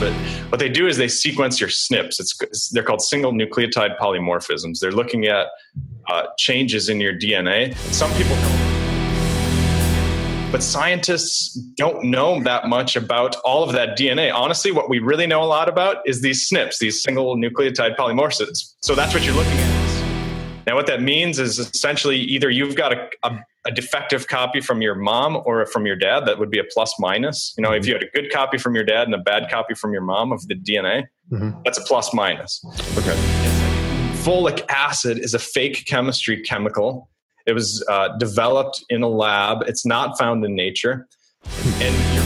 But what they do is they sequence your SNPs. They're called single nucleotide polymorphisms. They're looking at changes in your DNA. Some people don't. But scientists don't know that much about all of that DNA. Honestly, what we really know a lot about is these SNPs, these single nucleotide polymorphisms. So that's what you're looking at. Now, what that means is essentially either you've got a defective copy from your mom or from your dad. That would be a plus minus. You know, if you had a good copy from your dad and a bad copy from your mom of the DNA, that's a plus minus. Okay. Folic acid is a fake chemistry chemical. It was developed in a lab. It's not found in nature. And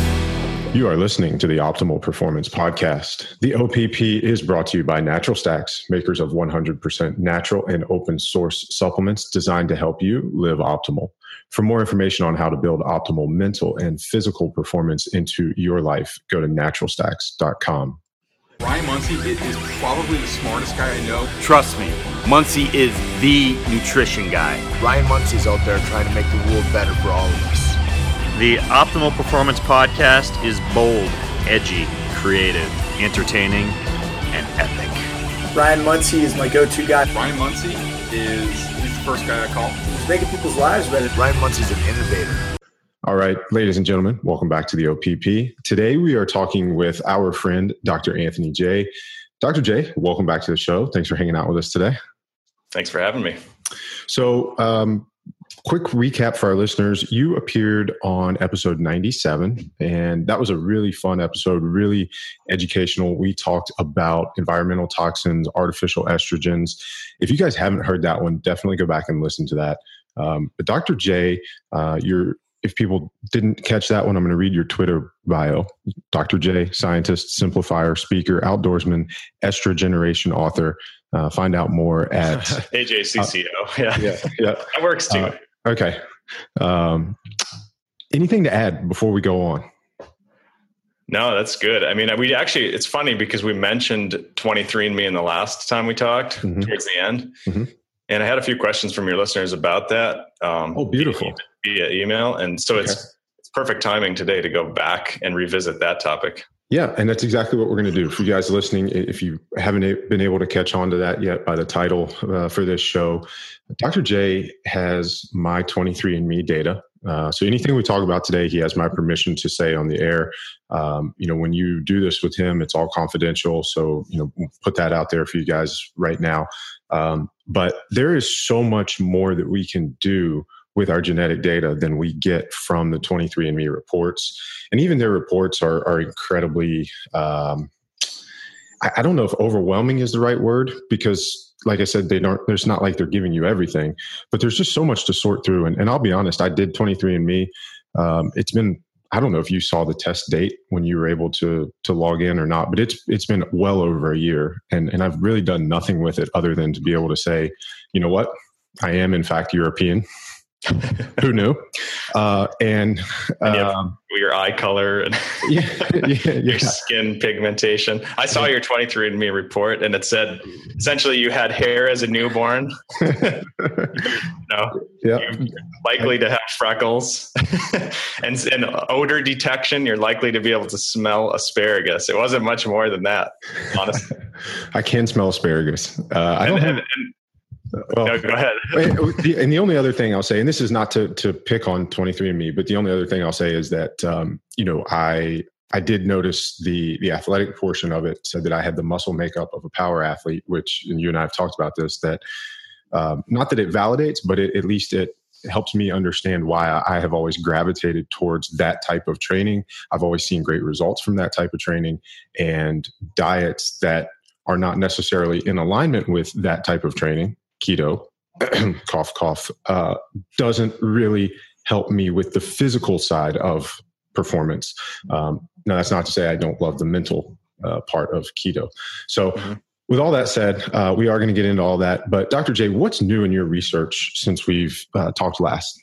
you are listening to the Optimal Performance Podcast. The OPP is brought to you by Natural Stacks, makers of 100% natural and open source supplements designed to help you live optimal. For more information on how to build optimal mental and physical performance into your life, go to naturalstacks.com. Ryan Muncie is probably the smartest guy I know. Trust me, Muncie is the nutrition guy. Ryan Muncie's out there trying to make the world better for all of us. The Optimal Performance Podcast is bold, edgy, creative, entertaining, and epic. Ryan Muncie is my go-to guy. Ryan Muncie is the first guy I call. Making people's lives better. Ryan Muncie is an innovator. All right, ladies and gentlemen, welcome back to the OPP. Today we are talking with our friend, Dr. Anthony J. Dr. J, welcome back to the show. Thanks for hanging out with us today. Thanks for having me. So, quick recap for our listeners. You appeared on episode 97, and that was a really fun episode, really educational. We talked about environmental toxins, artificial estrogens. If you guys haven't heard that one, definitely go back and listen to that. But Dr. J, if people didn't catch that one, I'm going to read your Twitter bio. Dr. J, scientist, simplifier, speaker, outdoorsman, Estrogeneration author. Find out more at AJCCO. That works too. Okay. Anything to add before we go on? No, that's good. I mean, we actually, it's funny because we mentioned 23andMe in the last time we talked towards the end. And I had a few questions from your listeners about that. Beautiful. Via email. And so it's perfect timing today to go back and revisit that topic. Yeah. And that's exactly what we're going to do. For you guys listening, if you haven't been able to catch on to that yet by the title for this show, Dr. J has my 23andMe data. So anything we talk about today, he has my permission to say on the air. When you do this with him, it's all confidential. So, put that out there for you guys right now. But there is so much more that we can do with our genetic data than we get from the 23andMe reports. And even their reports are incredibly, I don't know if overwhelming is the right word, because like I said, there's not like they're giving you everything, but there's just so much to sort through. And I'll be honest, I did 23andMe. It's been, I don't know if you saw the test date when you were able to log in or not, but it's been well over a year. And I've really done nothing with it other than to be able to say, you know what, I am in fact European. Who knew? Your eye color and your skin pigmentation. I saw your 23andMe report, and it said essentially you had hair as a newborn. You're likely to have freckles, and odor detection. You're likely to be able to smell asparagus. It wasn't much more than that, honestly. I can smell asparagus. Well, no, go ahead. And the only other thing I'll say, and this is not to pick on 23andMe, but the only other thing I'll say is that, I did notice the athletic portion of it said that I had the muscle makeup of a power athlete, which, and you and I have talked about this, that not that it validates, but at least it helps me understand why I have always gravitated towards that type of training. I've always seen great results from that type of training, and diets that are not necessarily in alignment with that type of training, keto, cough, cough, doesn't really help me with the physical side of performance. Now, that's not to say I don't love the mental part of keto. So with all that said, we are going to get into all that. But Dr. J, what's new in your research since we've talked last?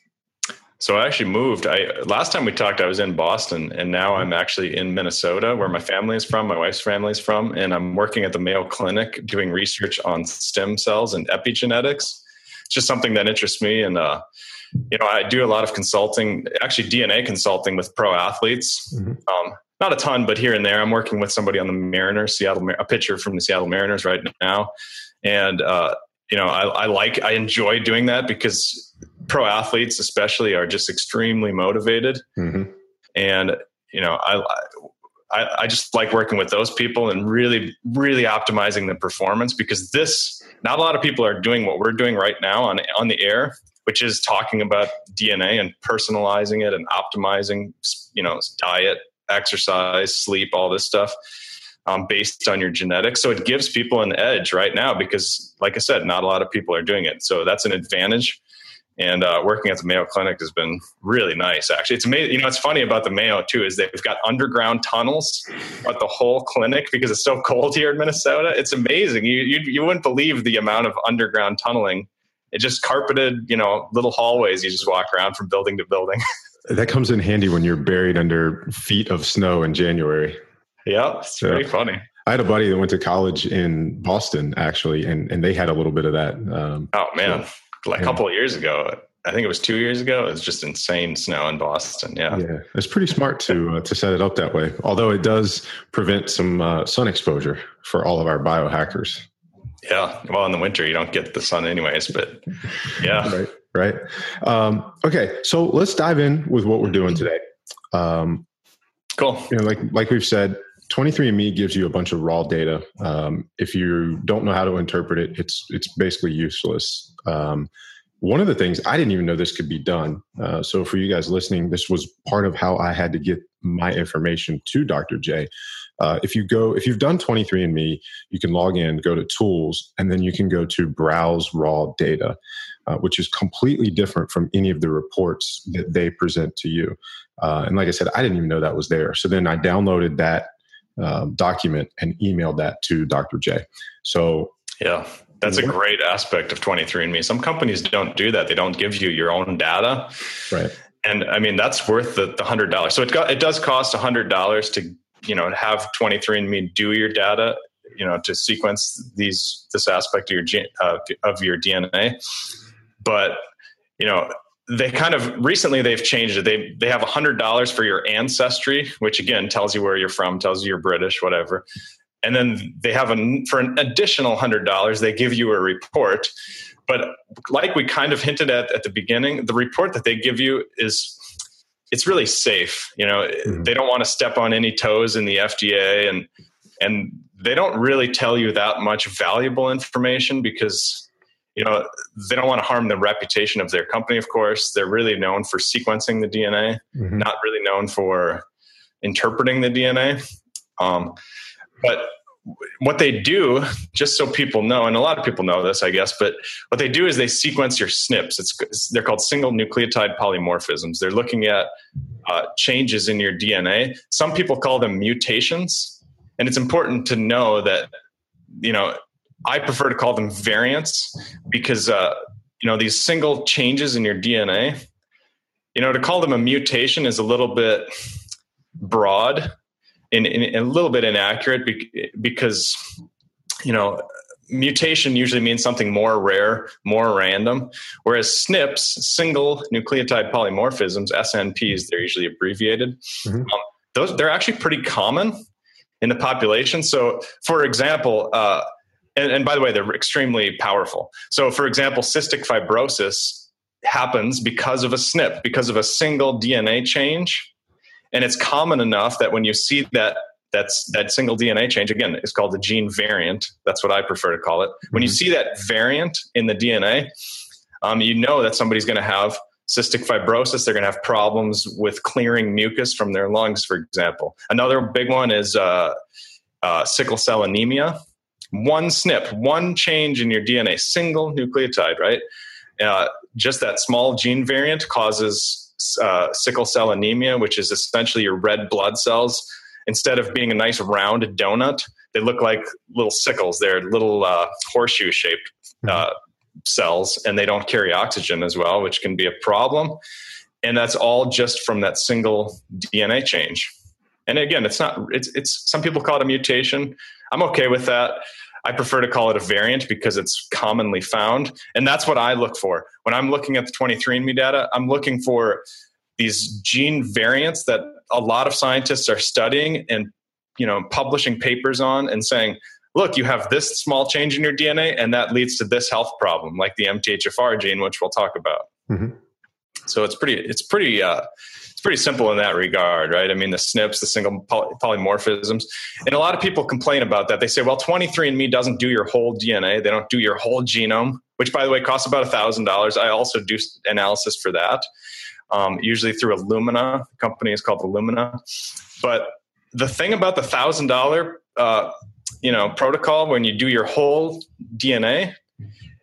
So I actually moved. Last time we talked, I was in Boston, and now I'm actually in Minnesota, where my family is from, my wife's family is from, and I'm working at the Mayo Clinic doing research on stem cells and epigenetics. It's just something that interests me, and I do a lot of consulting, actually DNA consulting with pro athletes. Not a ton, but here and there. I'm working with somebody on the Mariners, a pitcher from the Seattle Mariners right now. And, I enjoy doing that because pro athletes especially are just extremely motivated. Mm-hmm. And, I just like working with those people and really, really optimizing the performance, because not a lot of people are doing what we're doing right now on the air, which is talking about DNA and personalizing it and optimizing, diet, exercise, sleep, all this stuff based on your genetics. So it gives people an edge right now because, like I said, not a lot of people are doing it. So that's an advantage. And working at the Mayo Clinic has been really nice, actually. It's amazing. It's funny about the Mayo, too, is they've got underground tunnels at the whole clinic because it's so cold here in Minnesota. It's amazing. You wouldn't believe the amount of underground tunneling. It just carpeted, little hallways. You just walk around from building to building. That comes in handy when you're buried under feet of snow in January. Yeah, it's pretty funny. I had a buddy that went to college in Boston, actually, and they had a little bit of that. A couple of years ago, I think it was 2 years ago, it was just insane snow in Boston. Yeah. It's pretty smart to set it up that way. Although it does prevent some sun exposure for all of our biohackers. Yeah. Well, in the winter, you don't get the sun anyways, but yeah. Right. Okay. So let's dive in with what we're doing today. Cool. Like we've said, 23andMe gives you a bunch of raw data. If you don't know how to interpret it, it's basically useless. One of the things, I didn't even know this could be done. So for you guys listening, this was part of how I had to get my information to Dr. J. If you've done 23andMe, you can log in, go to tools, and then you can go to browse raw data, which is completely different from any of the reports that they present to you. And like I said, I didn't even know that was there. So then I downloaded that document and emailed that to Dr. J. So yeah, that's a great aspect of 23andMe. Some companies don't do that. They don't give you your own data. Right. And I mean, that's worth the $100. So it does cost $100 to, have 23andMe do your data, to sequence this aspect of your DNA. But, they kind of recently they've changed it. They have $100 for your ancestry, which again, tells you where you're from, tells you you're British, whatever. And then they have for an additional $100, they give you a report. But like we kind of hinted at the beginning, the report that they give you it's really safe. They don't want to step on any toes in the FDA, and they don't really tell you that much valuable information because, they don't want to harm the reputation of their company. Of course, they're really known for sequencing the DNA, not really known for interpreting the DNA. But what they do, just so people know, and a lot of people know this, I guess, but what they do is they sequence your SNPs. They're called single nucleotide polymorphisms. They're looking at changes in your DNA. Some people call them mutations. And it's important to know that, I prefer to call them variants because, these single changes in your DNA, to call them a mutation is a little bit broad. And a little bit inaccurate because, mutation usually means something more rare, more random, whereas SNPs, single nucleotide polymorphisms, SNPs, they're usually abbreviated. They're actually pretty common in the population. So, for example, and by the way, they're extremely powerful. So, for example, cystic fibrosis happens because of a SNP, because of a single DNA change. And it's common enough that when you see that single DNA change, again, it's called the gene variant. That's what I prefer to call it. When you see that variant in the DNA, that somebody's going to have cystic fibrosis. They're going to have problems with clearing mucus from their lungs, for example. Another big one is sickle cell anemia. One SNP, one change in your DNA, single nucleotide, right? Just that small gene variant causes sickle cell anemia, which is essentially your red blood cells. Instead of being a nice round donut, they look like little sickles. They're little horseshoe-shaped cells, and they don't carry oxygen as well, which can be a problem. And that's all just from that single DNA change. And again, it's some people call it a mutation. I'm okay with that. I prefer to call it a variant because it's commonly found. And that's what I look for. When I'm looking at the 23andMe data, I'm looking for these gene variants that a lot of scientists are studying and, you know, publishing papers on and saying, look, you have this small change in your DNA and that leads to this health problem, like the MTHFR gene, which we'll talk about. Mm-hmm. So it's pretty simple in that regard, right? I mean, the SNPs, the single polymorphisms, and a lot of people complain about that. They say, well, 23andMe doesn't do your whole DNA. They don't do your whole genome, which, by the way, costs about $1,000. I also do analysis for that, usually through Illumina. The company is called Illumina. But the thing about the $1,000, protocol when you do your whole DNA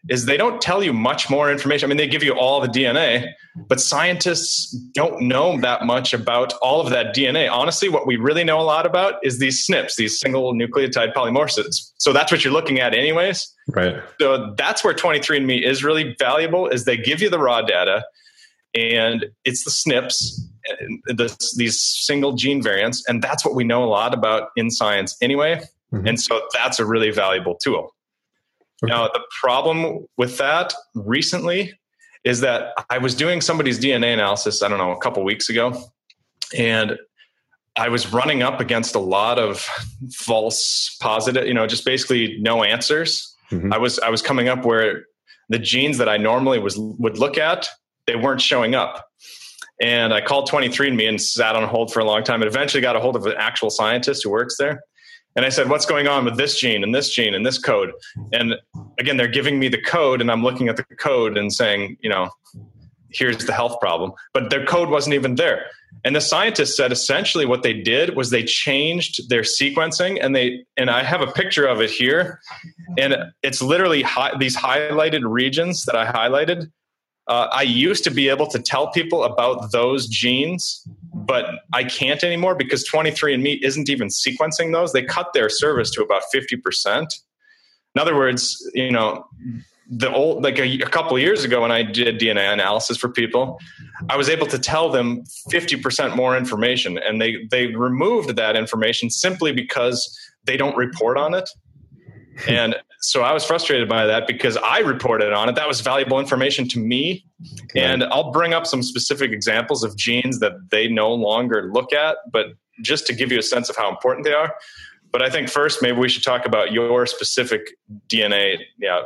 is they don't tell you much more information. I mean, they give you all the DNA, but scientists don't know that much about all of that DNA. Honestly, what we really know a lot about is these SNPs, these single nucleotide polymorphisms. So that's what you're looking at anyways. Right. So that's where 23andMe is really valuable, is they give you the raw data, and it's the SNPs, these single gene variants, and that's what we know a lot about in science anyway. Mm-hmm. And so that's a really valuable tool. Now, the problem with that recently is that I was doing somebody's DNA analysis, I don't know, a couple weeks ago, and I was running up against a lot of false positive, just basically no answers. Mm-hmm. I was coming up where the genes that I normally would look at, they weren't showing up. And I called 23andMe and sat on hold for a long time, and eventually got a hold of an actual scientist who works there. And I said, what's going on with this gene and this gene and this code? And again, they're giving me the code, and I'm looking at the code and saying, here's the health problem. But their code wasn't even there. And the scientist said essentially what they did was they changed their sequencing, and I have a picture of it here. And it's literally these highlighted regions that I highlighted. I used to be able to tell people about those genes, but I can't anymore because 23andMe isn't even sequencing those. They cut their service to about 50%. In other words, a couple of years ago when I did DNA analysis for people, I was able to tell them 50% more information, and they removed that information simply because they don't report on it. And so I was frustrated by that because I reported on it. That was valuable information to me. And I'll bring up some specific examples of genes that they no longer look at, but just to give you a sense of how important they are. But I think first, maybe we should talk about your specific DNA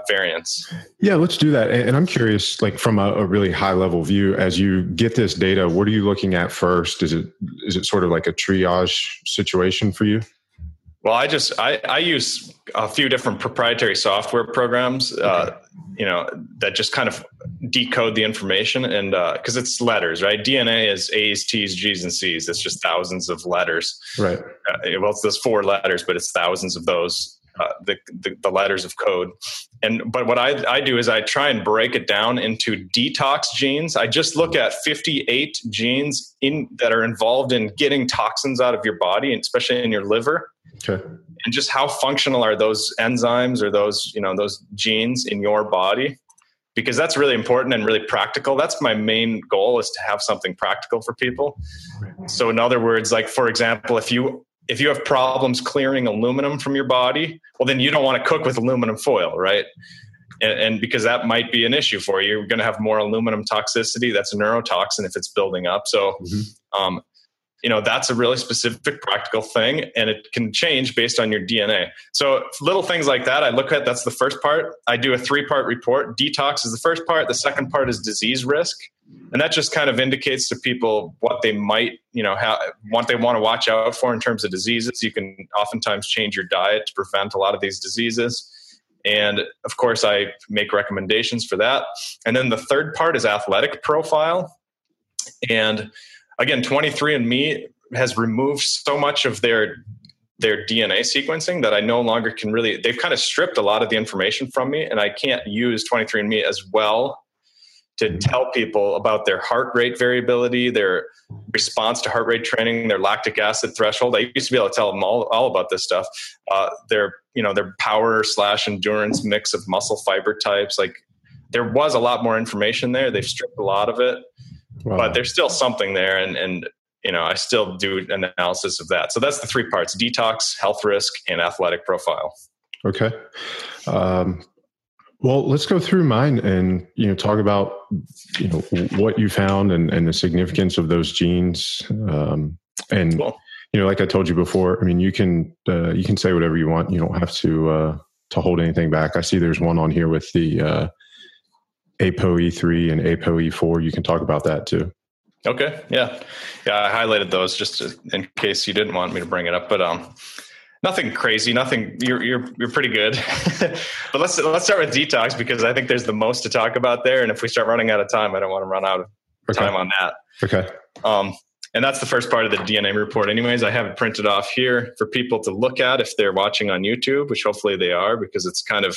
variants. Yeah, let's do that. And I'm curious, like from a really high level view, as you get this data, what are you looking at first? Is it sort of like a triage situation for you? Well, I use a few different proprietary software programs, that just kind of decode the information, and because it's letters, right? DNA is A's, T's, G's, and C's. It's just thousands of letters, right? It's those four letters, but it's thousands of those the letters of code. But what I do is I try and break it down into detox genes. I just look at 58 genes that are involved in getting toxins out of your body, and especially in your liver. Okay. And just how functional are those enzymes or those genes in your body? Because that's really important and really practical. That's my main goal, is to have something practical for people. So in other words, like for example, if you have problems clearing aluminum from your body, well, then you don't want to cook with aluminum foil, right? And because that might be an issue for you. You're going to have more aluminum toxicity. That's a neurotoxin if it's building up. So, that's a really specific practical thing, and it can change based on your DNA. So little things like that I look at. That's the first part. I do a 3-part report. Detox is the first part. The second part is disease risk. And that just kind of indicates to people what they might, what they want to watch out for in terms of diseases. You can oftentimes change your diet to prevent a lot of these diseases. And of course, I make recommendations for that. And then the third part is athletic profile. And again, 23andMe has removed so much of their DNA sequencing that I no longer can really, they've kind of stripped a lot of the information from me, and I can't use 23andMe as well to tell people about their heart rate variability, their response to heart rate training, their lactic acid threshold. I used to be able to tell them all about this stuff. Their power/endurance mix of muscle fiber types. Like there was a lot more information there. They've stripped a lot of it. Wow. But there's still something there, and I still do analysis of that. So that's the 3 parts: detox, health risk, and athletic profile. Okay. Well, let's go through mine and talk about what you found and the significance of those genes And, cool. You know, like I told you before, I mean, you can say whatever you want. You don't have to hold anything back. I see there's one on here with the ApoE3 and ApoE4. You can talk about that too. Okay. Yeah. Yeah. I highlighted those just in case you didn't want me to bring it up, but, nothing crazy, nothing. You're pretty good, but let's start with detox because I think there's the most to talk about there. And if we start running out of time, I don't want to run out of time on that. Okay. And that's the first part of the DNA report. Anyways, I have it printed off here for people to look at if they're watching on YouTube, which hopefully they are because it's kind of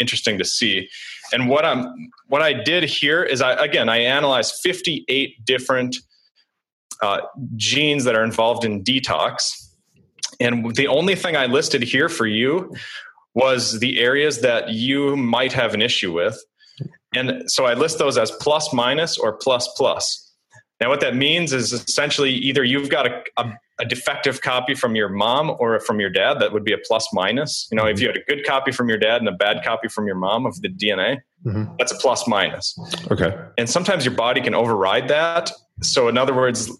interesting to see. And what I did here is I analyzed 58 different genes that are involved in detox. And the only thing I listed here for you was the areas that you might have an issue with. And so I list those as plus minus or plus plus. Now, what that means is essentially either you've got a defective copy from your mom or from your dad. That would be a plus minus. You know, if you had a good copy from your dad and a bad copy from your mom of the DNA, that's a plus minus. Okay. And sometimes your body can override that. So in other words,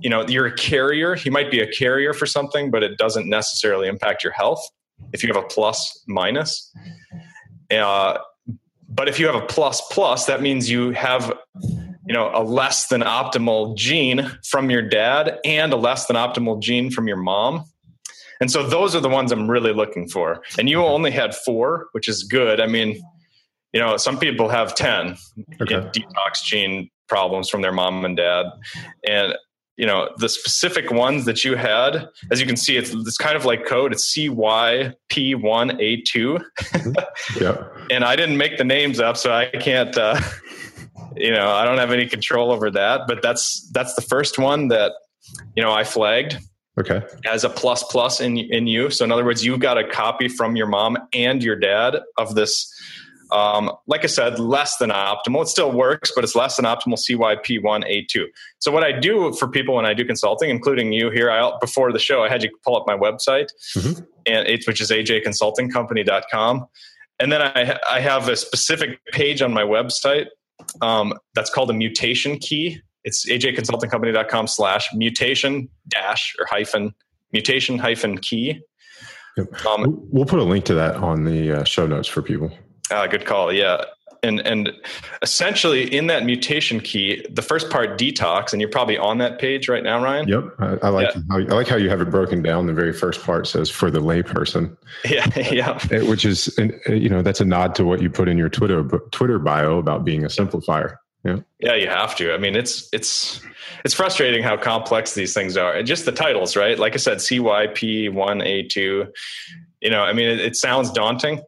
you know, you're a carrier. You might be a carrier for something, but it doesn't necessarily impact your health if you have a plus minus. But if you have a plus plus, that means you have, you know, a less than optimal gene from your dad and a less than optimal gene from your mom. And so those are the ones I'm really looking for. And you only had 4, which is good. I mean, you know, some people have 10 detox gene problems from their mom and dad. And, you know, the specific ones that you had, as you can see, it's kind of like code. It's CYP1A2. And I didn't make the names up, so I can't, you know, I don't have any control over that, but that's the first one that, you know, I flagged as a plus plus in you. So in other words, you've got a copy from your mom and your dad of this, like I said, less than optimal. It still works, but it's less than optimal CYP1A2. So what I do for people when I do consulting, including you here, before the show, I had you pull up my website, and which is ajconsultingcompany.com. And then I have a specific page on my website that's called a mutation key. It's ajconsultingcompany.com/mutation-key. We'll put a link to that on the show notes for people. Good call. Yeah. And essentially in that mutation key, the first part detox, and you're probably on that page right now, Ryan. Yep. I like how you have it broken down. The very first part says for the layperson. Yeah. Yeah. Which is, you know, that's a nod to what you put in your Twitter bio about being a simplifier. Yeah. Yeah. You have to. I mean, it's frustrating how complex these things are. And just the titles, right? Like I said, CYP1A2, you know, I mean, it sounds daunting.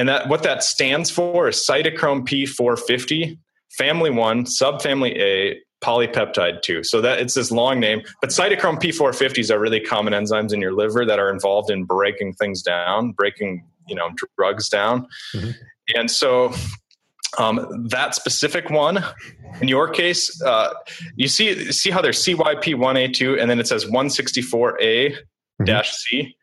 And what that stands for is cytochrome P450, family 1, subfamily A, polypeptide 2. So that it's this long name, but cytochrome P450s are really common enzymes in your liver that are involved in breaking things down, breaking, you know, drugs down. And so that specific one, in your case, you see how there's CYP1A2, and then it says 164A-C.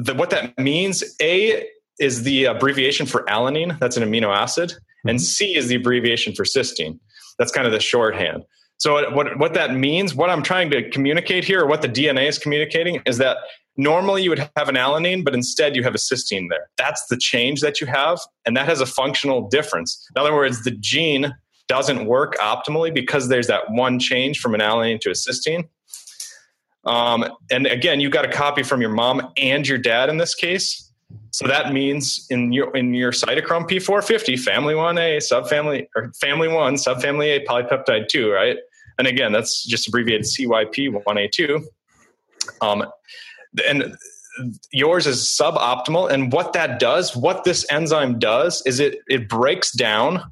What that means, A is the abbreviation for alanine. That's an amino acid. And C is the abbreviation for cysteine. That's kind of the shorthand. So what that means, what I'm trying to communicate here, or what the DNA is communicating, is that normally you would have an alanine, but instead you have a cysteine there. That's the change that you have. And that has a functional difference. In other words, the gene doesn't work optimally because there's that one change from an alanine to a cysteine. And again, you got a copy from your mom and your dad in this case. So that means in your cytochrome P450, family 1A, subfamily, or family 1, subfamily A, polypeptide 2, right? And again, that's just abbreviated CYP1A2. And yours is suboptimal. And what this enzyme does is it breaks down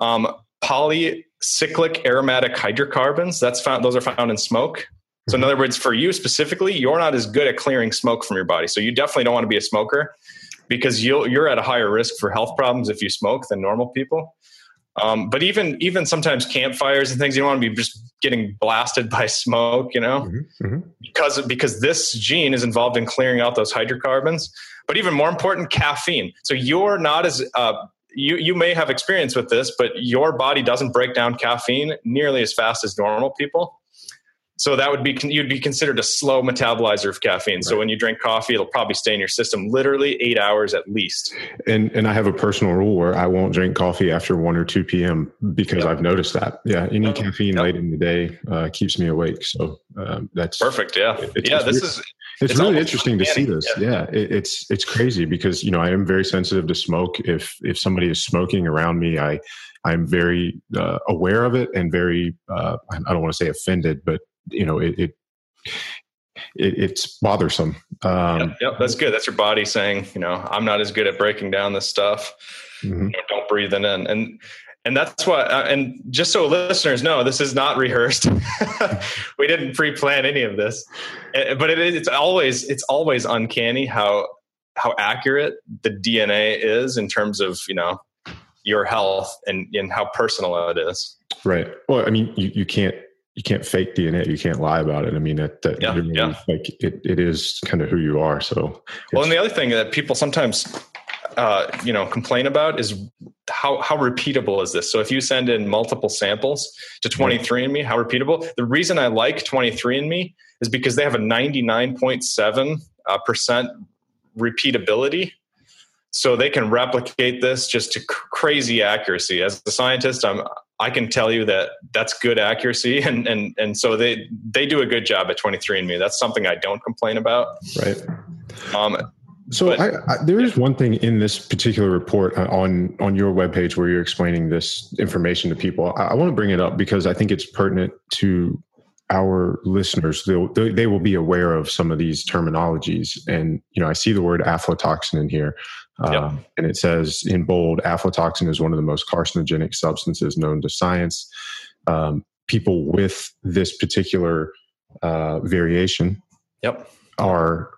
polycyclic aromatic hydrocarbons. Those are found in smoke. So in other words, for you specifically, you're not as good at clearing smoke from your body. So you definitely don't want to be a smoker because you're at a higher risk for health problems if you smoke than normal people. But even sometimes campfires and things, you don't want to be just getting blasted by smoke, you know, because this gene is involved in clearing out those hydrocarbons. But even more important, caffeine. So you're not as you may have experience with this, but your body doesn't break down caffeine nearly as fast as normal people. So that would be, you'd be considered a slow metabolizer of caffeine. Right. So when you drink coffee, it'll probably stay in your system literally 8 hours at least. And I have a personal rule where I won't drink coffee after 1 or 2 p.m. because I've noticed that. Yeah. Any caffeine late in the day keeps me awake. So that's perfect. Yeah. It's really interesting to see this. Yeah. It's crazy because, you know, I am very sensitive to smoke. If somebody is smoking around me, I'm very aware of it and very, I don't want to say offended, but you know, it's bothersome. Yep, that's good. That's your body saying, you know, I'm not as good at breaking down this stuff. Mm-hmm. You know, don't breathe it in. And that's what, and just so listeners know, this is not rehearsed. We didn't pre-plan any of this, but it's always uncanny how accurate the DNA is in terms of, you know, your health and how personal it is. Right. Well, I mean, you can't fake DNA. You can't lie about it. I mean, like it is kind of who you are. So, well, and the other thing that people sometimes, you know, complain about is how repeatable is this? So if you send in multiple samples to 23andMe, how repeatable? The reason I like 23andMe is because they have a 99.7% repeatability. So they can replicate this just to crazy accuracy. As a scientist, I can tell you that that's good accuracy. And so they do a good job at 23andMe. That's something I don't complain about. Right. So there is one thing in this particular report on your webpage where you're explaining this information to people. I want to bring it up because I think it's pertinent to our listeners. They will be aware of some of these terminologies. And, you know, I see the word aflatoxin in here. And it says in bold, aflatoxin is one of the most carcinogenic substances known to science. People with this particular variation are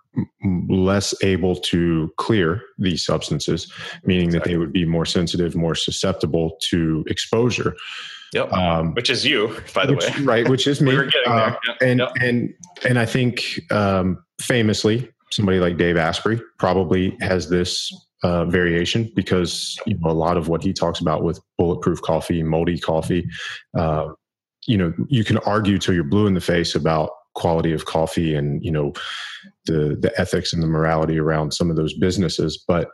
less able to clear these substances, meaning that they would be more sensitive, more susceptible to exposure. Yep. Which is you, by the way. Right. Which is me. We were getting there. And I think famously, somebody like Dave Asprey probably has this variation because, you know, a lot of what he talks about with bulletproof coffee, moldy coffee, you know, you can argue till you're blue in the face about quality of coffee and, you know, the ethics and the morality around some of those businesses. But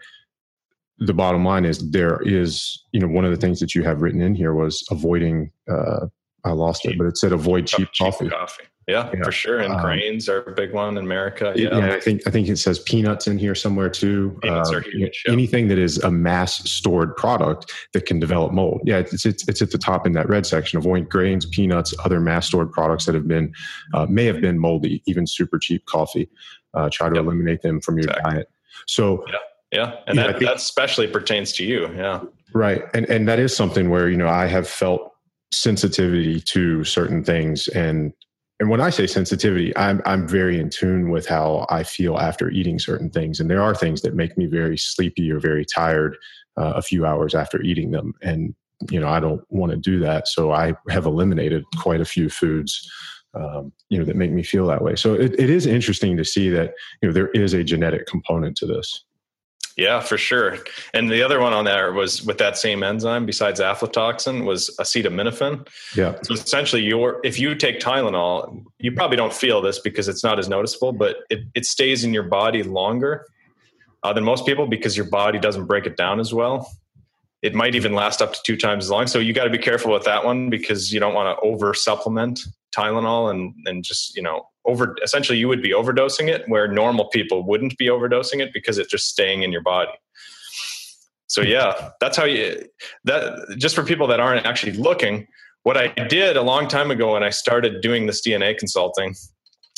the bottom line is there is, you know, one of the things that you have written in here was avoiding, I lost it, but it said avoid cheap coffee. Yeah, for sure. And grains are a big one in America. Yeah, I think it says peanuts in here somewhere too. Peanuts are huge, anything that is a mass stored product that can develop mold. Yeah, it's at the top in that red section. Avoid grains, peanuts, other mass stored products that have been may have been moldy, even super cheap coffee. Try to eliminate them from your diet. So and that especially pertains to you. Yeah, right. And that is something where, you know, I have felt sensitivity to certain things. And when I say sensitivity, I'm very in tune with how I feel after eating certain things. And there are things that make me very sleepy or very tired a few hours after eating them. And, you know, I don't want to do that. So I have eliminated quite a few foods, you know, that make me feel that way. So it is interesting to see that, you know, there is a genetic component to this. Yeah, for sure. And the other one on there was with that same enzyme, besides aflatoxin, was acetaminophen. Yeah. So essentially, if you take Tylenol, you probably don't feel this because it's not as noticeable, but it stays in your body longer than most people because your body doesn't break it down as well. It might even last up to 2 times as long. So you got to be careful with that one because you don't want to over supplement Tylenol and just, you know, essentially you would be overdosing it where normal people wouldn't be overdosing it because it's just staying in your body. So yeah, that's how just for people that aren't actually looking, what I did a long time ago when I started doing this DNA consulting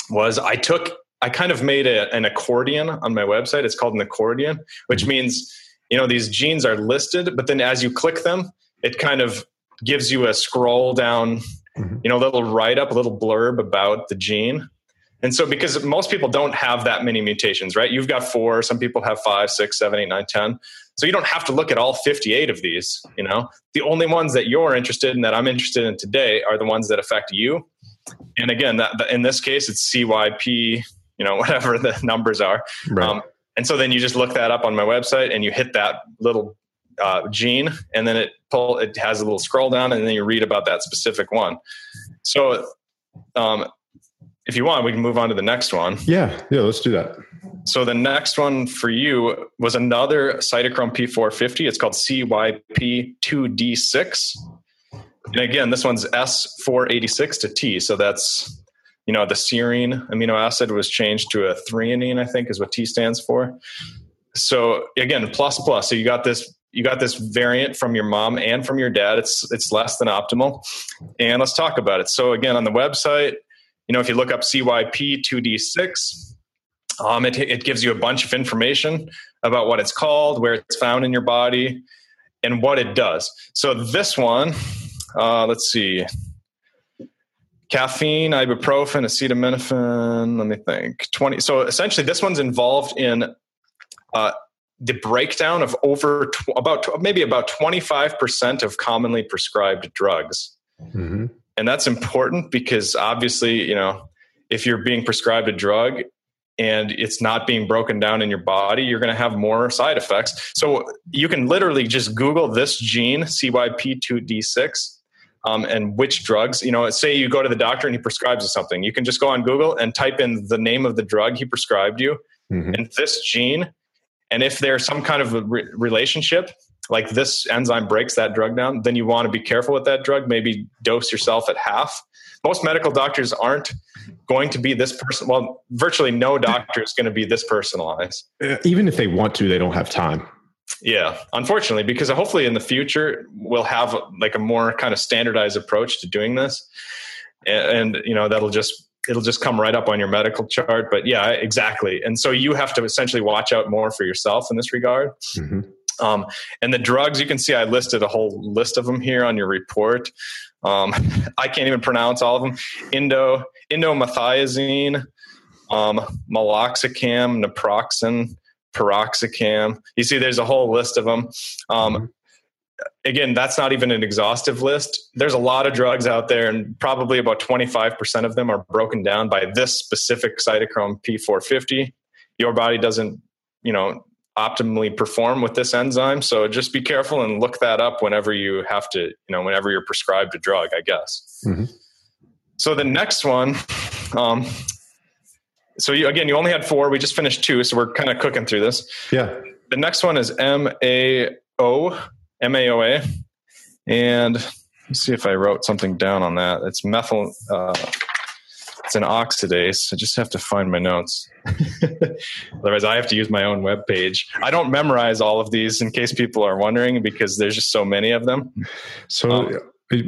was I kind of made an accordion on my website. It's called an accordion, which means, you know, these genes are listed, but then as you click them, it kind of gives you a scroll down, you know, little write up, a little blurb about the gene. And so, because most people don't have that many mutations, right? You've got 4, some people have 5, 6, 7, 8, 9, 10. So you don't have to look at all 58 of these, you know, the only ones that you're interested in that I'm interested in today are the ones that affect you. And again, in this case, it's CYP, you know, whatever the numbers are. Right. And so then you just look that up on my website and you hit that little gene and then it has a little scroll down and then you read about that specific one. So if you want, we can move on to the next one. Yeah, let's do that. So the next one for you was another cytochrome P450. It's called CYP2D6. And again, this one's S486 to T. So that's, you know, the serine amino acid was changed to a threonine, I think is what T stands for. So again, plus. So you got this variant from your mom and from your dad. It's less than optimal. And let's talk about it. So again, on the website, you know, if you look up CYP2D6, it gives you a bunch of information about what it's called, where it's found in your body, and what it does. So this one, let's see, caffeine, ibuprofen, acetaminophen, let me think, 20. So essentially this one's involved in the breakdown of about 25% of commonly prescribed drugs. Mm-hmm. And that's important because obviously, you know, if you're being prescribed a drug and it's not being broken down in your body, you're going to have more side effects. So you can literally just Google this gene, CYP2D6, and which drugs, you know, say you go to the doctor and he prescribes you something. You can just go on Google and type in the name of the drug he prescribed you, mm-hmm. and this gene. And if there's some kind of a relationship, like this enzyme breaks that drug down, then you want to be careful with that drug. Maybe dose yourself at half. Most medical doctors aren't going to be this person. Well, virtually no doctor is going to be this personalized. Even if they want to, they don't have time. Yeah, unfortunately, because hopefully in the future, we'll have like a more kind of standardized approach to doing this. And you know, it'll just come right up on your medical chart. But yeah, exactly. And so you have to essentially watch out more for yourself in this regard. Mm-hmm. And the drugs, you can see I listed a whole list of them here on your report. I can't even pronounce all of them. Indomethacin, meloxicam, naproxen, piroxicam. You see, there's a whole list of them. Again, that's not even an exhaustive list. There's a lot of drugs out there, and probably about 25% of them are broken down by this specific cytochrome P450. Your body doesn't, you know, optimally perform with this enzyme. So just be careful and look that up whenever you have to, you know, whenever you're prescribed a drug, I guess. Mm-hmm. So the next one, you only had 4, we just finished 2. So we're kind of cooking through this. Yeah. The next one is MAOA. And let's see if I wrote something down on that. It's it's an oxidase. I just have to find my notes. Otherwise, I have to use my own webpage. I don't memorize all of these, in case people are wondering, because there's just so many of them. So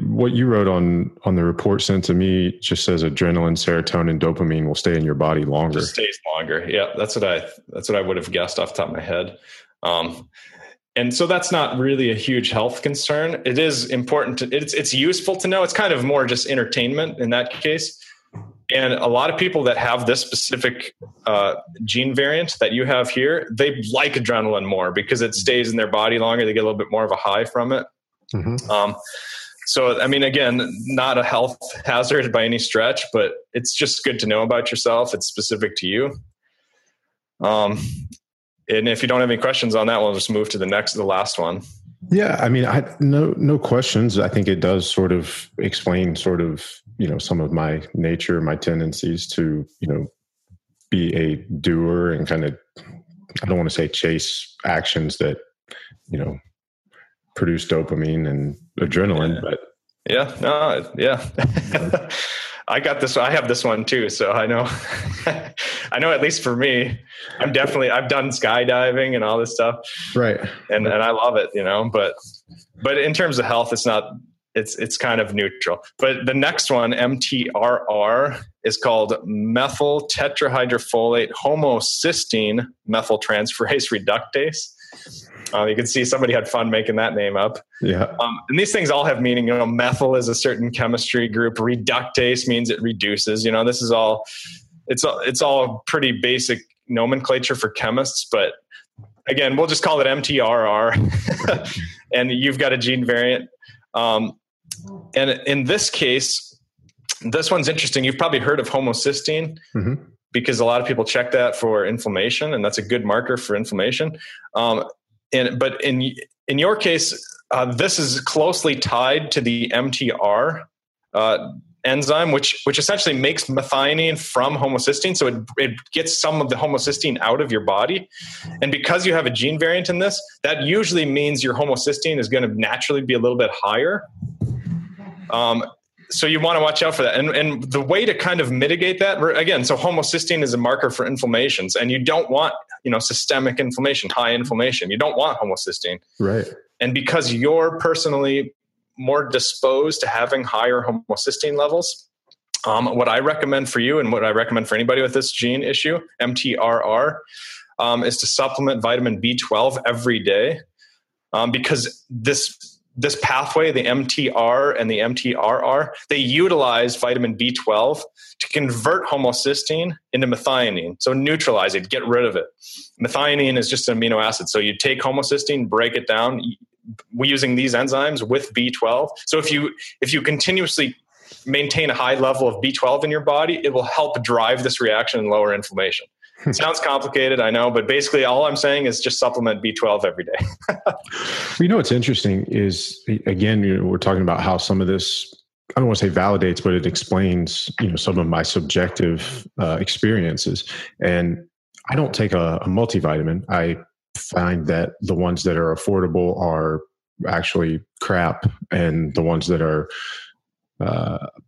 what you wrote on the report sent to me just says adrenaline, serotonin, dopamine will stay in your body longer. It stays longer. Yeah, that's what I would have guessed off the top of my head. And so that's not really a huge health concern. It is important. It's useful to know. It's kind of more just entertainment in that case. And a lot of people that have this specific gene variant that you have here, they like adrenaline more because it stays in their body longer. They get a little bit more of a high from it. Mm-hmm. So, I mean, again, not a health hazard by any stretch, but it's just good to know about yourself. It's specific to you. And if you don't have any questions on that, we'll just move to the last one. Yeah. I mean, no questions. I think it does sort of explain sort of, you know, some of my nature, my tendencies to, you know, be a doer and kind of, I don't want to say chase actions that, you know, produce dopamine and adrenaline, but yeah, no, yeah. I got this. I have this one too. So I know, at least for me, I've done skydiving and all this stuff. Right. And I love it, you know, but in terms of health, it's kind of neutral. But the next one, MTRR, is called methyl tetrahydrofolate homocysteine methyltransferase reductase. You can see somebody had fun making that name up. Yeah. And these things all have meaning. You know, methyl is a certain chemistry group. Reductase means it reduces. You know, this is all. It's all pretty basic nomenclature for chemists. But again, we'll just call it MTRR. And you've got a gene variant. And in this case, this one's interesting. You've probably heard of homocysteine. Mm-hmm. Because a lot of people check that for inflammation, and that's a good marker for inflammation. But in your case, this is closely tied to the MTR enzyme, which essentially makes methionine from homocysteine. So it gets some of the homocysteine out of your body. And because you have a gene variant in this, that usually means your homocysteine is going to naturally be a little bit higher. So you want to watch out for that. And the way to kind of mitigate that, again, so homocysteine is a marker for inflammations, and you don't want, systemic inflammation, high inflammation. You don't want homocysteine. Right. And because you're personally more disposed to having higher homocysteine levels, what I recommend for you and what I recommend for anybody with this gene issue, MTRR, is to supplement vitamin B12 every day, because this pathway, the MTR and the MTRR, they utilize vitamin B12 to convert homocysteine into methionine. So neutralize it, get rid of it. Methionine is just an amino acid. So you take homocysteine, break it down using these enzymes with B12. So if you continuously maintain a high level of B12 in your body, it will help drive this reaction and lower inflammation. Sounds complicated, I know, but basically all I'm saying is just supplement B12 every day. What's interesting is, again, we're talking about how some of this, I don't want to say validates, but it explains, some of my subjective experiences. And I don't take a multivitamin. I find that the ones that are affordable are actually crap, and the ones that are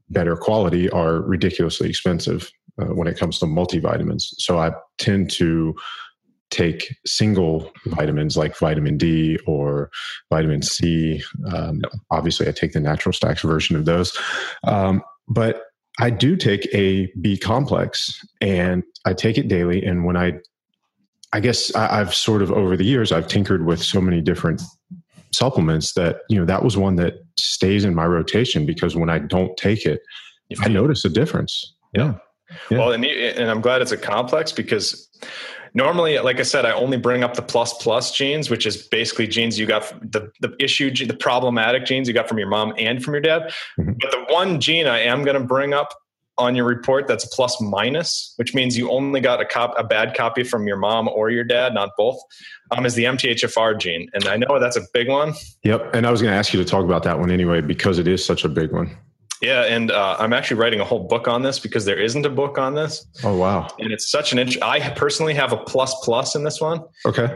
better quality are ridiculously expensive when it comes to multivitamins. So I tend to take single vitamins like vitamin D or vitamin C. Obviously I take the Natural Stacks version of those. But I do take a B complex, and I take it daily. And when I guess I've sort of, over the years, I've tinkered with so many different supplements that, that was one that stays in my rotation, because when I don't take it, I notice a difference. Yeah. Yeah. Well, and I'm glad it's a complex, because normally, like I said, I only bring up the plus genes, which is basically genes you got from the issue, the problematic genes you got from your mom and from your dad. Mm-hmm. But the one gene I am going to bring up on your report that's plus minus, which means you only got a bad copy from your mom or your dad, not both, is the MTHFR gene. And I know that's a big one. Yep. And I was going to ask you to talk about that one anyway, because it is such a big one. Yeah. And I'm actually writing a whole book on this, because there isn't a book on this. Oh, wow. And it's such an I personally have a plus in this one. Okay.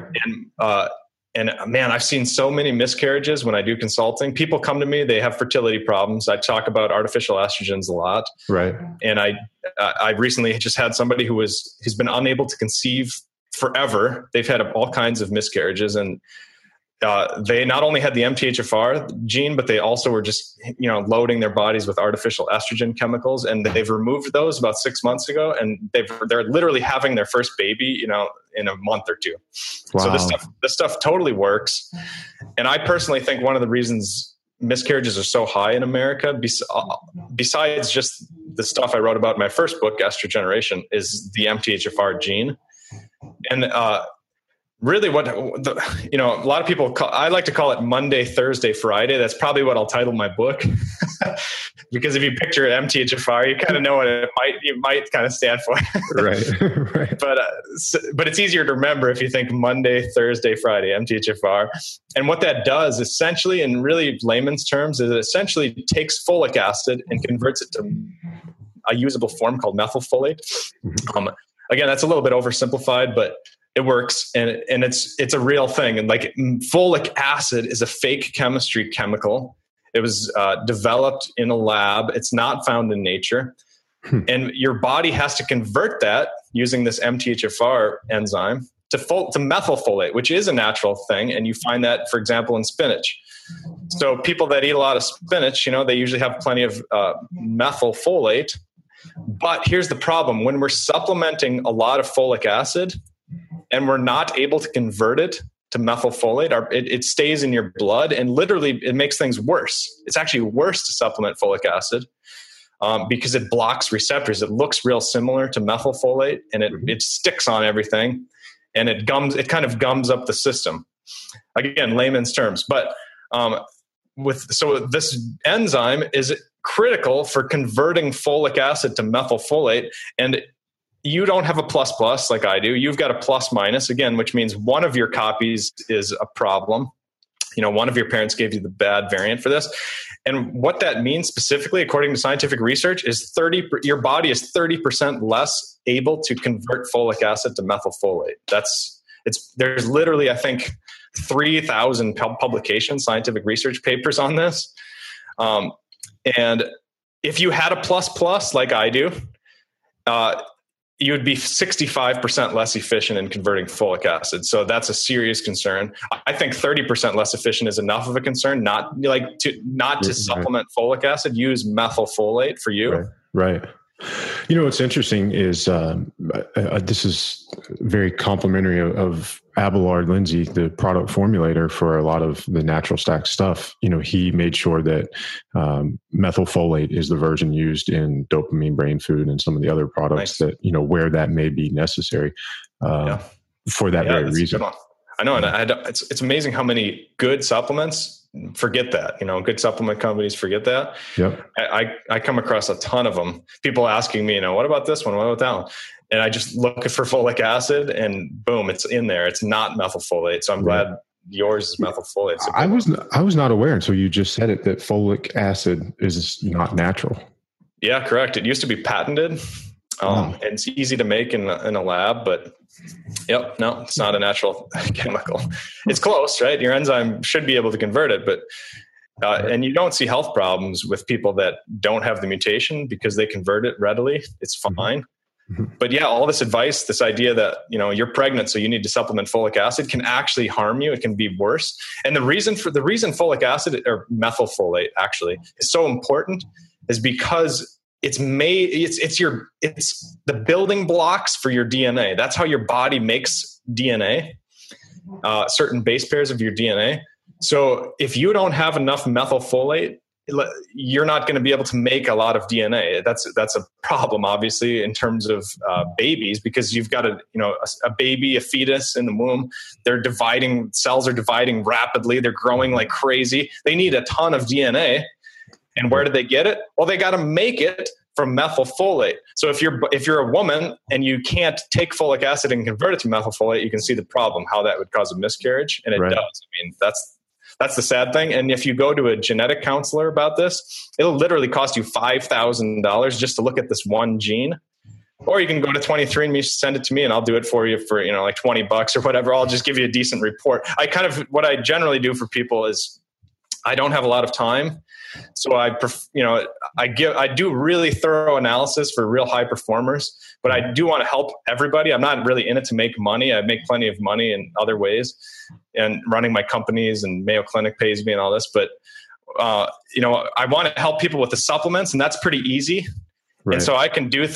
And man, I've seen so many miscarriages when I do consulting. People come to me, they have fertility problems. I talk about artificial estrogens a lot. Right. And I recently just had somebody who's been unable to conceive forever. They've had all kinds of miscarriages, and they not only had the MTHFR gene, but they also were just, loading their bodies with artificial estrogen chemicals. And they've removed those about 6 months ago, and they're literally having their first baby, in a month or two. Wow. So this stuff totally works. And I personally think one of the reasons miscarriages are so high in America, besides just the stuff I wrote about in my first book, Estrogeneration, is the MTHFR gene. And, really what, a lot of people call, I like to call it Monday, Thursday, Friday. That's probably what I'll title my book, because if you picture MTHFR, you kind of know what it might kind of stand for. Right. Right. But it's easier to remember if you think Monday, Thursday, Friday, MTHFR. And what that does essentially, in really layman's terms, is it essentially takes folic acid and converts it to a usable form called methylfolate. Again, that's a little bit oversimplified, but it works, and it's a real thing. And like, folic acid is a fake chemistry chemical. It was developed in a lab. It's not found in nature. And your body has to convert that using this MTHFR enzyme to methylfolate, which is a natural thing. And you find that, for example, in spinach. So people that eat a lot of spinach, they usually have plenty of methylfolate. But here's the problem. When we're supplementing a lot of folic acid, and we're not able to convert it to methylfolate, it stays in your blood, and literally it makes things worse. It's actually worse to supplement folic acid because it blocks receptors. It looks real similar to methylfolate, and it sticks on everything, and it kind of gums up the system. Again, layman's terms. But so this enzyme is critical for converting folic acid to methylfolate, and you don't have a plus like I do. You've got a plus minus, again, which means one of your copies is a problem. you know, one of your parents gave you the bad variant for this. And what that means specifically, according to scientific research, is your body is 30% less able to convert folic acid to methylfolate. There's literally, I think, 3,000 publications, scientific research papers on this. And if you had a plus like I do, you would be 65% less efficient in converting folic acid. So that's a serious concern. I think 30% less efficient is enough of a concern, not to supplement folic acid, use methylfolate for you. Right. You know, what's interesting is, this is very complimentary of Abelard Lindsay, the product formulator for a lot of the Natural Stacks stuff. You know, he made sure that methylfolate is the version used in dopamine brain food and some of the other products that, you know, where that may be necessary for that very reason. I know. And it's amazing how many good supplements forget that, you know, good supplement companies forget that. Yep. I come across a ton of them, people asking me, you know, what about this one? What about that one? And I just look for folic acid and boom, it's in there. It's not methylfolate. So I'm glad yours is methylfolate. So I was not aware until you just said it, that folic acid is not natural. Yeah, correct. It used to be patented. And it's easy to make in a lab, but it's not a natural chemical. It's close, right? Your enzyme should be able to convert it, but, and you don't see health problems with people that don't have the mutation because they convert it readily. It's fine. Mm-hmm. But yeah, all this advice, this idea that, you know, you're pregnant, so you need to supplement folic acid can actually harm you. It can be worse. And the reason folic acid or methylfolate actually is so important is because it's the building blocks for your DNA. That's how your body makes DNA, certain base pairs of your DNA. So if you don't have enough methylfolate, you're not going to be able to make a lot of DNA. That's a problem, obviously, in terms of babies, because you've got a baby, a fetus in the womb. Cells are dividing rapidly. They're growing like crazy. They need a ton of DNA. And where do they get it? Well, they got to make it from methylfolate. So if you're a woman and you can't take folic acid and convert it to methylfolate, you can see the problem, how that would cause a miscarriage. And it does. I mean, that's the sad thing. And if you go to a genetic counselor about this, it'll literally cost you $5,000 just to look at this one gene. Or you can go to 23andMe, send it to me, and I'll do it for you for, you know, like $20 or whatever. I'll just give you a decent report. What I generally do for people is I don't have a lot of time. So I do really thorough analysis for real high performers, but I do want to help everybody. I'm not really in it to make money. I make plenty of money in other ways and running my companies, and Mayo Clinic pays me and all this, but, you know, I want to help people with the supplements, and that's pretty easy. Right. And so I can do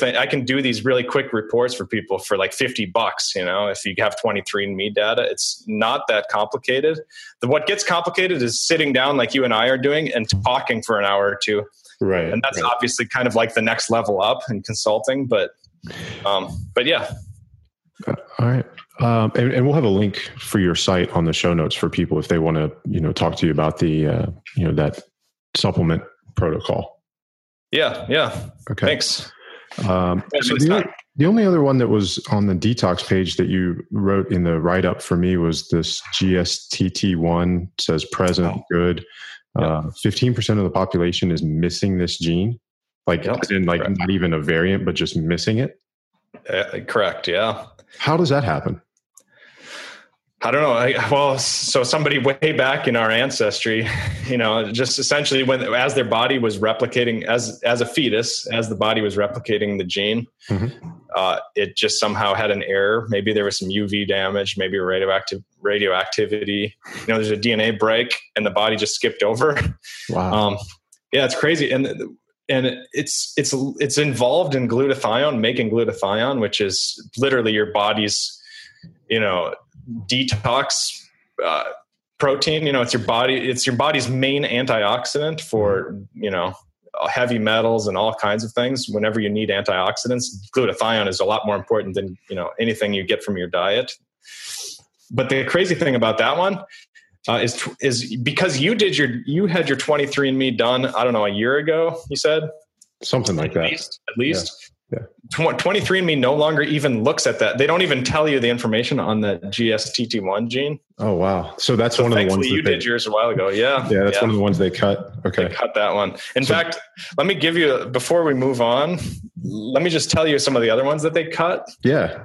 these really quick reports for people for like $50, you know, if you have 23andMe data. It's not that complicated. What gets complicated is sitting down like you and I are doing and talking for an hour or two. Right. And that's obviously kind of like the next level up in consulting, but yeah. All right. And we'll have a link for your site on the show notes for people if they want to, you know, talk to you about the, you know, that supplement protocol. Yeah. Okay. Thanks. So the only other one that was on the detox page that you wrote in the write-up for me was this GSTT1, says present good. 15% of the population is missing this gene. Not even a variant, but just missing it. Correct. Yeah. How does that happen? I don't know. So somebody way back in our ancestry, you know, just essentially as their body was replicating as a fetus, as the body was replicating the gene, it just somehow had an error. Maybe there was some UV damage, maybe radioactivity, you know, there's a DNA break and the body just skipped over. Wow. Yeah, it's crazy. And it's involved in glutathione, making glutathione, which is literally your body's, you know, detox protein. You know, it's your body's main antioxidant for, you know, heavy metals and all kinds of things. Whenever you need antioxidants, glutathione is a lot more important than, you know, anything you get from your diet. But the crazy thing about that one is because you had your 23andMe done, I don't know, a year ago, you said? Something like that. At least. Yeah. 23andMe no longer even looks at that. They don't even tell you the information on the GSTT1 gene. Oh, wow. So that's one of the ones that you did yours a while ago. Yeah. Yeah. That's one of the ones they cut. Okay. They cut that one. In fact, let me give you, before we move on, let me just tell you some of the other ones that they cut. Yeah.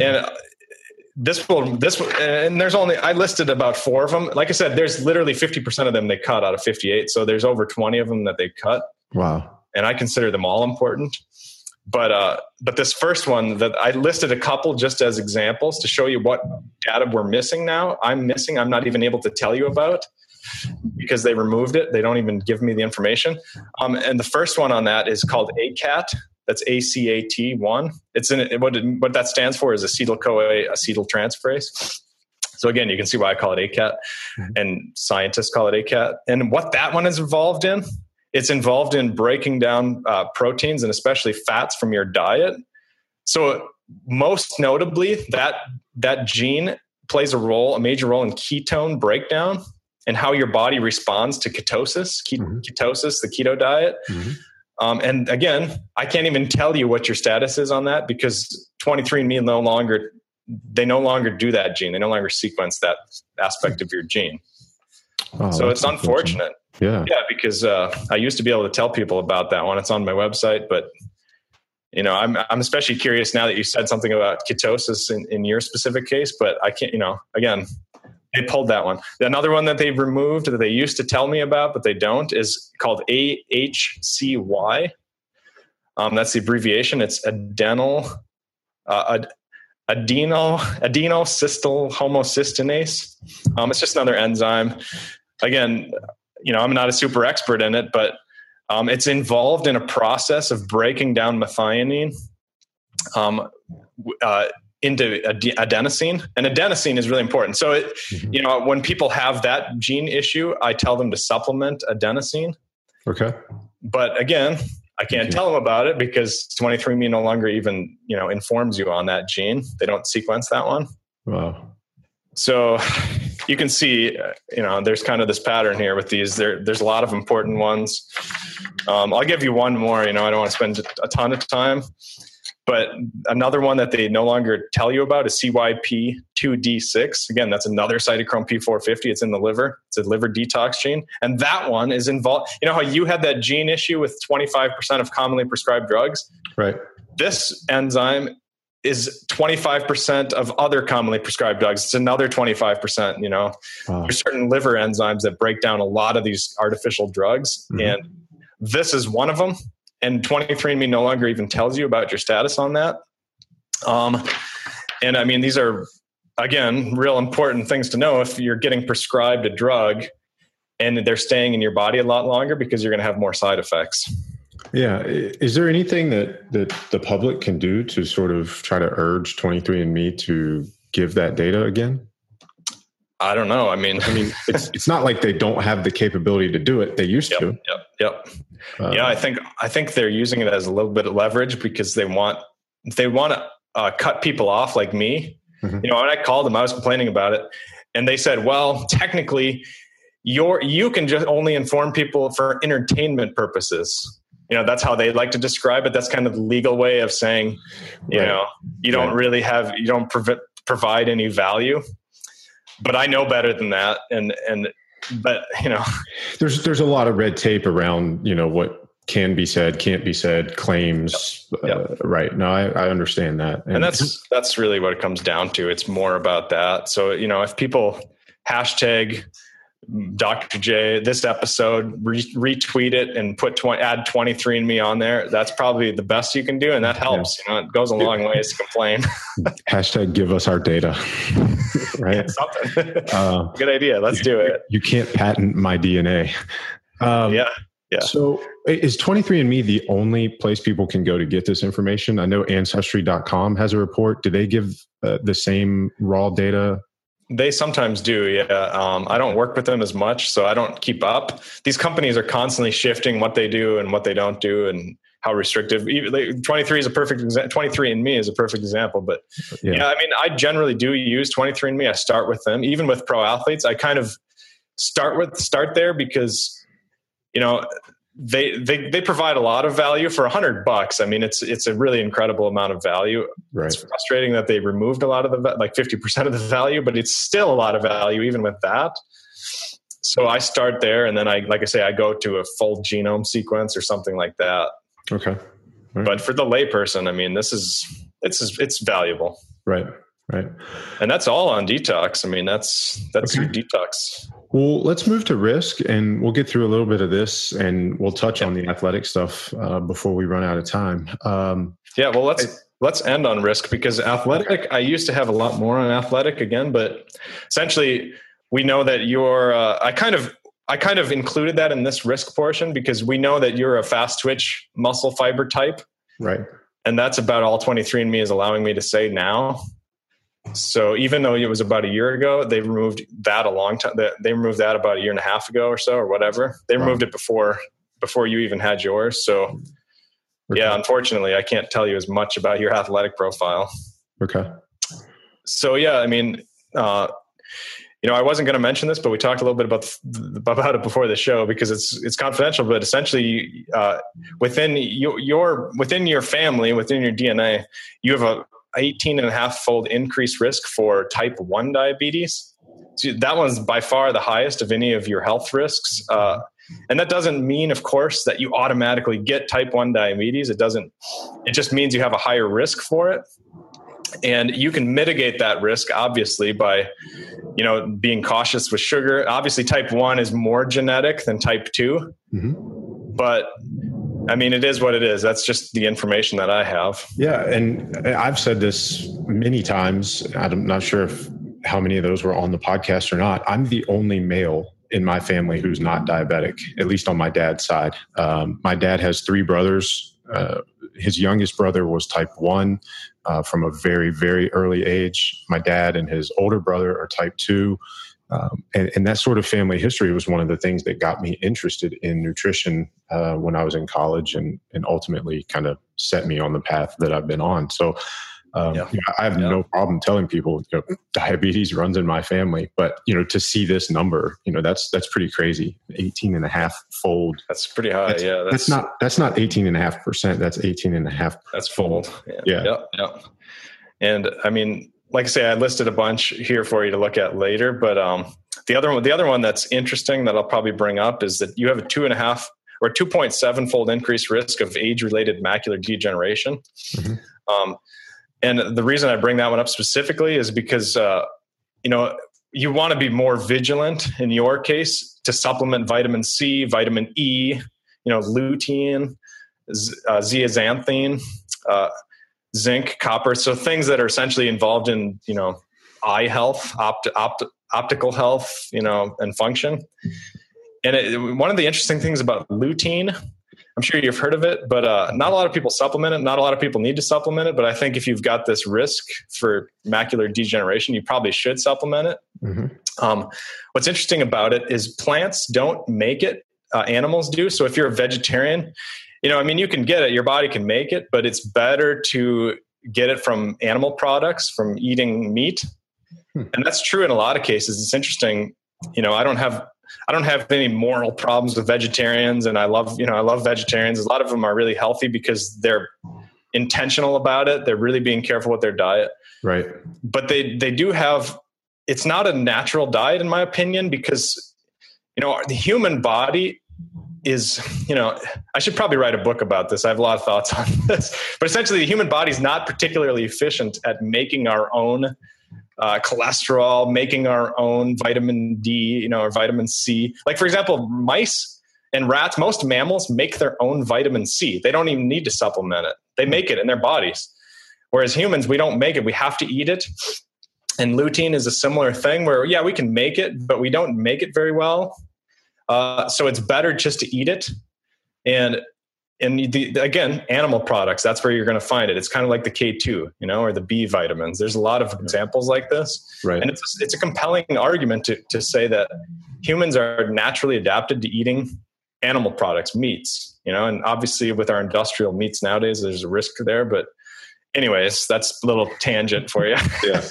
And there's only, I listed about four of them. Like I said, there's literally 50% of them they cut out of 58. So there's over 20 of them that they cut. Wow. And I consider them all important. But this first one that I listed a couple just as examples to show you what data we're missing now. I'm not even able to tell you about because they removed it. They don't even give me the information. And the first one on that is called ACAT. That's ACAT1. It's in what that stands for is acetyl-CoA acetyltransferase. So again, you can see why I call it ACAT, and scientists call it ACAT. And what that one is involved in. It's involved in breaking down proteins and especially fats from your diet. So most notably, that gene plays a major role in ketone breakdown and how your body responds to ketosis, the keto diet. Mm-hmm. And again, I can't even tell you what your status is on that because 23andMe no longer do that gene. They no longer sequence that aspect of your gene. Oh, so it's unfortunate. Yeah, because I used to be able to tell people about that one. It's on my website, but you know, I'm especially curious now that you said something about ketosis in your specific case. But I can't, you know, again, they pulled that one. Another one that they removed that they used to tell me about, but they don't, is called AHCY. That's the abbreviation. It's adenocystyl homocysteinase. It's just another enzyme. Again, you know, I'm not a super expert in it, but it's involved in a process of breaking down methionine into adenosine. And adenosine is really important. So, you know, when people have that gene issue, I tell them to supplement adenosine. Okay. But again, I can't tell them about it because 23andMe no longer even, you know, informs you on that gene. They don't sequence that one. Wow. So you can see, you know, there's kind of this pattern here with these. There's a lot of important ones. I'll give you one more, you know, I don't want to spend a ton of time, but another one that they no longer tell you about is CYP2D6. Again, that's another cytochrome P450. It's in the liver. It's a liver detox gene. And that one is involved. You know how you had that gene issue with 25% of commonly prescribed drugs? Right. This enzyme is 25% of other commonly prescribed drugs. It's another 25%, you know. Wow. There's certain liver enzymes that break down a lot of these artificial drugs. Mm-hmm. And this is one of them. And 23andMe no longer even tells you about your status on that. And I mean, these are, again, real important things to know if you're getting prescribed a drug and they're staying in your body a lot longer because you're going to have more side effects. Yeah. Is there anything that the public can do to sort of try to urge 23andMe to give that data again? I don't know. I mean, it's not like they don't have the capability to do it. They used to. Yep. Yeah. I think they're using it as a little bit of leverage because they want to cut people off like me. Mm-hmm. You know, when I called them, I was complaining about it and they said, well, technically you can just only inform people for entertainment purposes. You know, that's how they like to describe it. That's kind of the legal way of saying, you know, you don't provide any value, but I know better than that. But you know, there's a lot of red tape around, you know, what can be said, can't be said, claims. Yep. Right. No, I understand that. And that's really what it comes down to. It's more about that. So, you know, if people hashtag Dr. J, this episode, retweet it and put add 23andMe on there. That's probably the best you can do, and that helps. Yeah. You know, it goes a long ways to complain. Hashtag give us our data, right? Something. Good idea. Let's do it. You can't patent my DNA. Yeah. So is 23andMe the only place people can go to get this information? I know Ancestry.com has a report. Do they give the same raw data? They sometimes do. Yeah. I don't work with them as much, so I don't keep up. These companies are constantly shifting what they do and what they don't do and how restrictive. 23andMe is a perfect example, but yeah, I mean, I generally do use 23andMe. I start with them, even with pro athletes. I kind of start there because, you know, they provide a lot of value for $100. I mean, it's a really incredible amount of value. Right. It's frustrating that they removed a lot of the, like 50% of the value, but it's still a lot of value even with that. So I start there. And then I, like I say, I go to a full genome sequence or something like that. Okay. Right. But for the layperson, I mean, it's valuable. Right. Right. And that's all on detox. I mean, that's okay. Your detox. Well, let's move to risk, and we'll get through a little bit of this, and we'll touch on the athletic stuff before we run out of time. Well, let's end on risk, because athletic, I used to have a lot more on athletic again, but essentially we know that you're, I kind of included that in this risk portion because we know that you're a fast twitch muscle fiber type. Right. And that's about all 23andMe is allowing me to say now. So even though it was about a year ago, they removed that a long time. They removed that about a year and a half ago or so, or whatever. They removed it before you even had yours. So unfortunately, I can't tell you as much about your athletic profile. Okay. So I mean, I wasn't going to mention this, but we talked a little bit about it before the show because it's confidential. But essentially, within your family, within your DNA, you have a 18.5-fold increased risk for type 1 diabetes. So that one's by far the highest of any of your health risks. And that doesn't mean, of course, that you automatically get type 1 diabetes. It doesn't. It just means you have a higher risk for it. And you can mitigate that risk, obviously, by, being cautious with sugar. Obviously, type 1 is more genetic than type 2. Mm-hmm. But I mean, it is what it is. That's just the information that I have. Yeah. And I've said this many times. I'm not sure how many of those were on the podcast or not. I'm the only male in my family who's not diabetic, at least on my dad's side. My dad has 3 brothers. His youngest brother was type 1 from a very, very early age. My dad and his older brother are type 2. And that sort of family history was one of the things that got me interested in nutrition when I was in college and ultimately kind of set me on the path that I've been on. So I have no problem telling people, diabetes runs in my family, but to see this number, that's pretty crazy. 18.5-fold. That's pretty high. That's not 18.5%. That's 18.5. That's fold. Yeah. And I mean, like I say, I listed a bunch here for you to look at later, but the other one that's interesting that I'll probably bring up is that you have a 2.7-fold increased risk of age-related macular degeneration. Mm-hmm. And the reason I bring that one up specifically is because you want to be more vigilant in your case to supplement vitamin C, vitamin E, lutein, zeaxanthin, zinc, copper. So things that are essentially involved in, eye health, optical health, and function. And one of the interesting things about lutein, I'm sure you've heard of it, but not a lot of people supplement it. Not a lot of people need to supplement it. But I think if you've got this risk for macular degeneration, you probably should supplement it. Mm-hmm. What's interesting about it is plants don't make it, animals do. So if you're a vegetarian, you can get it, your body can make it, but it's better to get it from animal products, from eating meat. And that's true in a lot of cases. It's interesting. I don't have any moral problems with vegetarians, and I love vegetarians. A lot of them are really healthy because they're intentional about it. They're really being careful with their diet. Right. But they do have, it's not a natural diet in my opinion, because the human body is, I should probably write a book about this. I have a lot of thoughts on this, but essentially the human body is not particularly efficient at making our own cholesterol, making our own vitamin D, or vitamin C. Like for example, mice and rats, most mammals make their own vitamin C. They don't even need to supplement it. They make it in their bodies. Whereas humans, we don't make it. We have to eat it. And lutein is a similar thing where, we can make it, but we don't make it very well. So it's better just to eat it. And again, animal products, that's where you're going to find it. It's kind of like the K2, or the B vitamins. There's a lot of examples like this. Right. And it's a compelling argument to say that humans are naturally adapted to eating animal products, meats, and obviously with our industrial meats nowadays, there's a risk there, but anyways, that's a little tangent for you. Yeah.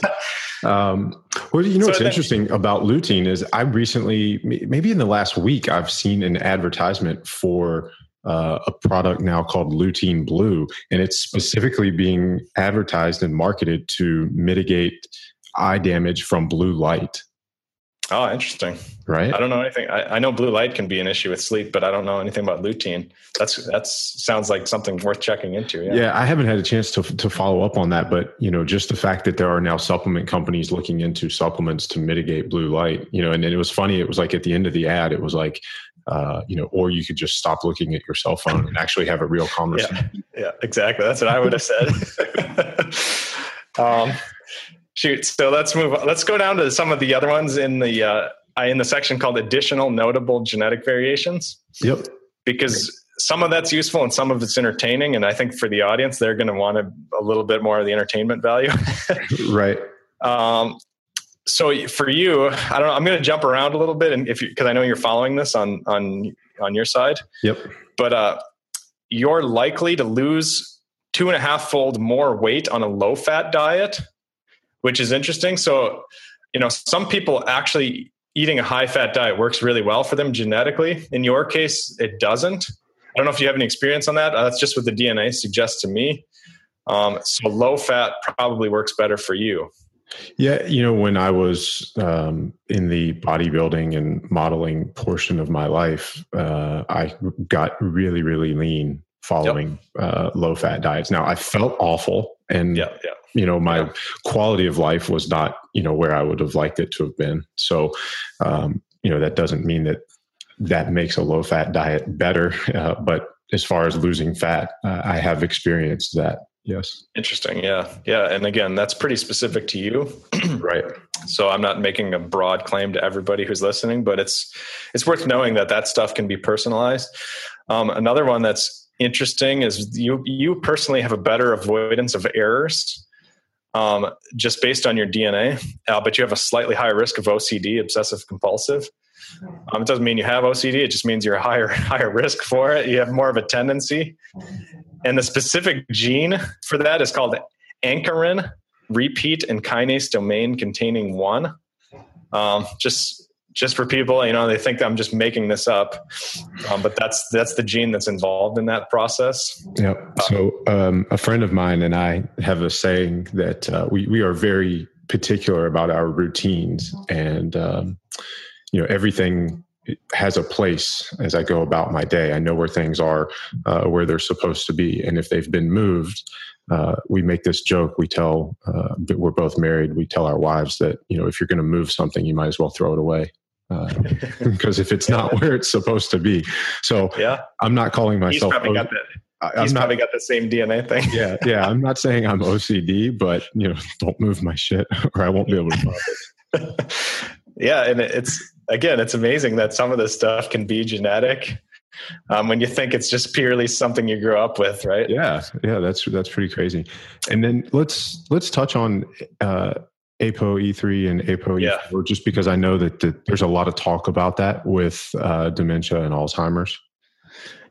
Well, you know, what's interesting about lutein is I recently, maybe in the last week, I've seen an advertisement for a product now called Lutein Blue, and it's specifically being advertised and marketed to mitigate eye damage from blue light. Oh, interesting. Right. I don't know anything. I know blue light can be an issue with sleep, but I don't know anything about lutein. That's sounds like something worth checking into. Yeah. Yeah, I haven't had a chance to follow up on that, but you know, just the fact that there are now supplement companies looking into supplements to mitigate blue light, you know, and it was funny. It was like at the end of the ad, it was like, you know, or you could just stop looking at your cell phone and actually have a real conversation. Yeah, exactly. That's what I would have said. Shoot. So let's move on. Let's go down to some of the other ones in the section called additional notable genetic variations. Yep. Because some of that's useful and some of it's entertaining. And I think for the audience, they're going to want a little bit more of the entertainment value. Right. So for you, I don't know, I'm going to jump around a little bit. And because I know you're following this on your side. Yep. But, you're likely to lose 2.5-fold more weight on a low fat diet, which is interesting. So, you know, some people actually eating a high fat diet works really well for them genetically. In your case, it doesn't. I don't know if you have any experience on that. That's just what the DNA suggests to me. So low fat probably works better for you. Yeah. You know, when I was in the bodybuilding and modeling portion of my life, I got really, really lean following low fat diets. Now I felt awful and you know, my quality of life was not, you know, where I would have liked it to have been. So, you know, that doesn't mean that makes a low fat diet better. But as far as losing fat, I have experienced that. Yes. Interesting. Yeah. Yeah. And again, that's pretty specific to you. Right. So I'm not making a broad claim to everybody who's listening, but it's worth knowing that stuff can be personalized. Another one that's interesting is you personally have a better avoidance of errors. Just based on your DNA, but you have a slightly higher risk of OCD, obsessive compulsive. It doesn't mean you have OCD. It just means you're a higher risk for it. You have more of a tendency. And the specific gene for that is called ankyrin repeat and kinase domain containing 1. Just for people, you know, they think I'm just making this up, but that's the gene that's involved in that process. Yeah. So a friend of mine and I have a saying that we are very particular about our routines, and you know, everything has a place as I go about my day. I know where things are, where they're supposed to be, and if they've been moved. We make this joke, we tell, that we're both married. We tell our wives that, you know, if you're going to move something, you might as well throw it away. Because if it's not where it's supposed to be. So I'm not calling myself. He's probably got the same DNA thing. Yeah. Yeah. I'm not saying I'm OCD, but you know, don't move my shit or I won't be able to move it. Yeah. And it's amazing that some of this stuff can be genetic. When you think it's just purely something you grew up with, right? Yeah. Yeah. That's pretty crazy. And then let's touch on, ApoE3 and ApoE4, just because I know that there's a lot of talk about that with, dementia and Alzheimer's.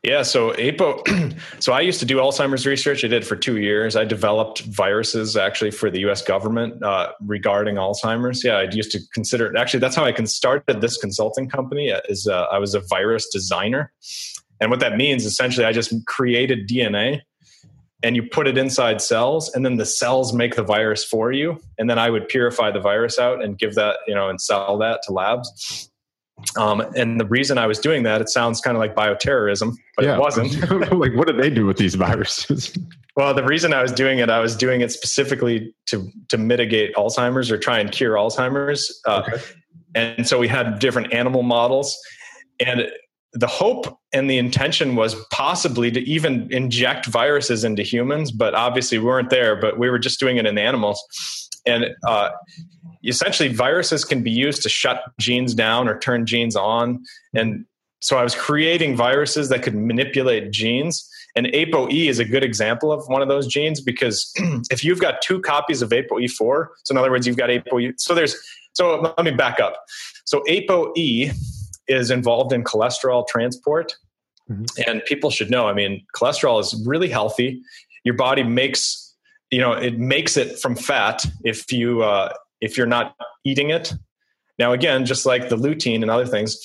Yeah. So so I used to do Alzheimer's research. I did for 2 years. I developed viruses actually for the US government, regarding Alzheimer's. Yeah. I used to consider it. Actually, that's how I started this consulting company is, I was a virus designer. And what that means, essentially, I just created DNA and you put it inside cells and then the cells make the virus for you. And then I would purify the virus out and give that, you know, and sell that to labs. And the reason I was doing that, it sounds kind of like bioterrorism, but it wasn't. Like, what do they do with these viruses? Well, the reason I was doing it specifically to mitigate Alzheimer's or try and cure Alzheimer's. And so we had different animal models, and the hope and the intention was possibly to even inject viruses into humans, but obviously we weren't there, but we were just doing it in animals. And, essentially viruses can be used to shut genes down or turn genes on. And so I was creating viruses that could manipulate genes. And ApoE is a good example of one of those genes, because if you've got 2 copies of ApoE4, so in other words, you've got ApoE. So let me back up. So ApoE is involved in cholesterol transport. Mm-hmm. And people should know, I mean, cholesterol is really healthy. Your body makes you know, it makes it from fat if you're not eating it. Now, again, just like the lutein and other things,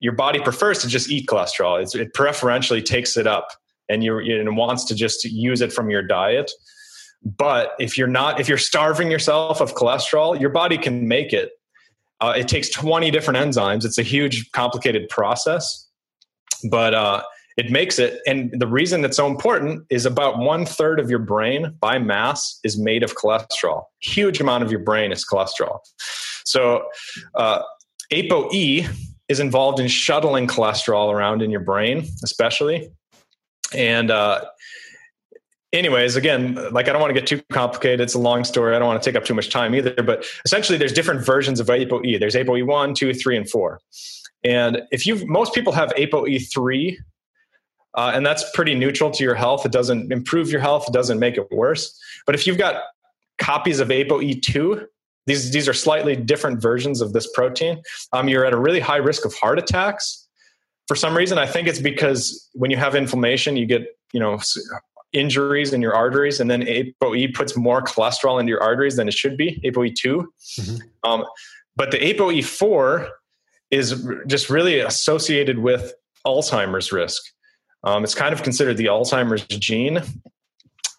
your body prefers to just eat cholesterol. It preferentially takes it up and it wants to just use it from your diet. But if you're starving yourself of cholesterol, your body can make it. It takes 20 different enzymes. It's a huge, complicated process, but it makes it. And the reason that's so important is about 1/3 of your brain by mass is made of cholesterol. Huge amount of your brain is cholesterol. So ApoE is involved in shuttling cholesterol around in your brain, especially. And anyways, again, like, I don't want to get too complicated. It's a long story. I don't want to take up too much time either, but essentially there's different versions of ApoE. There's ApoE1, 2, 3, and 4. And most people have ApoE3, and that's pretty neutral to your health. It doesn't improve your health. It doesn't make it worse. But if you've got copies of ApoE2, these are slightly different versions of this protein. You're at a really high risk of heart attacks. For some reason, I think it's because when you have inflammation, you get, injuries in your arteries, and then ApoE puts more cholesterol into your arteries than it should be, ApoE2. Mm-hmm. But the ApoE4 is just really associated with Alzheimer's risk. It's kind of considered the Alzheimer's gene.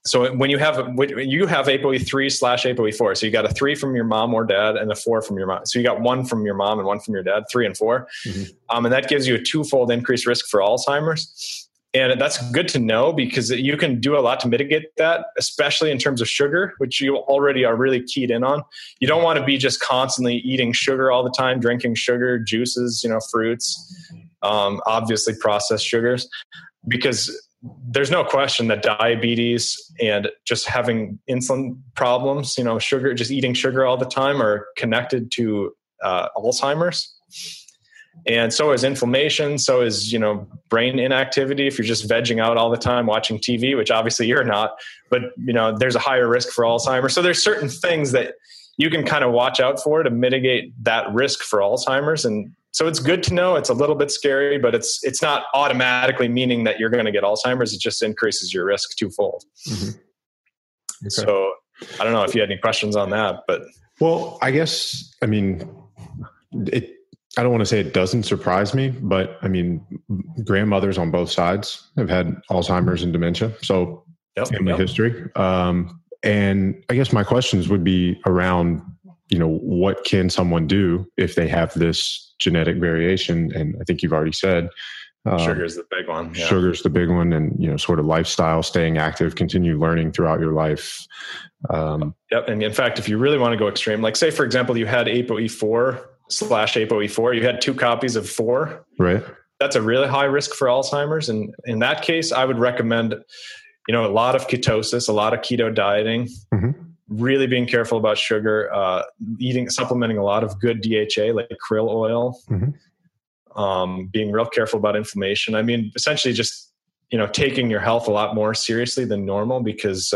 So when you have ApoE3/ApoE4, so you got a 3 from your mom or dad and a 4 from your mom. So you got 1 from your mom and 1 from your dad, 3 and 4. Mm-hmm. And that gives you a 2-fold increased risk for Alzheimer's. And that's good to know because you can do a lot to mitigate that, especially in terms of sugar, which you already are really keyed in on. You don't want to be just constantly eating sugar all the time, drinking sugar, juices, fruits, obviously processed sugars, because there's no question that diabetes and just having insulin problems, sugar, just eating sugar all the time, are connected to Alzheimer's. And so is inflammation. So is, brain inactivity. If you're just vegging out all the time, watching TV, which obviously you're not, but there's a higher risk for Alzheimer's. So there's certain things that you can kind of watch out for to mitigate that risk for Alzheimer's. And so it's good to know. It's a little bit scary, but it's not automatically meaning that you're going to get Alzheimer's. It just increases your risk 2-fold. Mm-hmm. Okay. So I don't know if you had any questions on that, but. Well, I guess, I don't want to say it doesn't surprise me, but grandmothers on both sides have had Alzheimer's and dementia. So family history. And I guess my questions would be around, what can someone do if they have this genetic variation? And I think you've already said, sugar's the big one. Yeah. Sugar's the big one. And, sort of lifestyle, staying active, continue learning throughout your life. And in fact, if you really want to go extreme, like say, for example, you had ApoE4/ApoE4, you had 2 copies of 4, right? That's a really high risk for Alzheimer's. And in that case, I would recommend, a lot of ketosis, a lot of keto dieting, mm-hmm. really being careful about sugar, supplementing a lot of good DHA, like krill oil, mm-hmm. Being real careful about inflammation. Essentially just, taking your health a lot more seriously than normal because,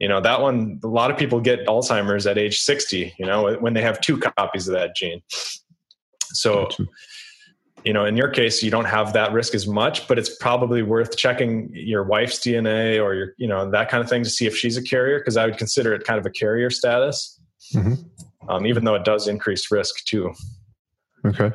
that one, a lot of people get Alzheimer's at age 60, when they have 2 copies of that gene. So, in your case, you don't have that risk as much, but it's probably worth checking your wife's DNA or your, that kind of thing to see if she's a carrier. 'Cause I would consider it kind of a carrier status, mm-hmm. Even though it does increase risk too. Okay.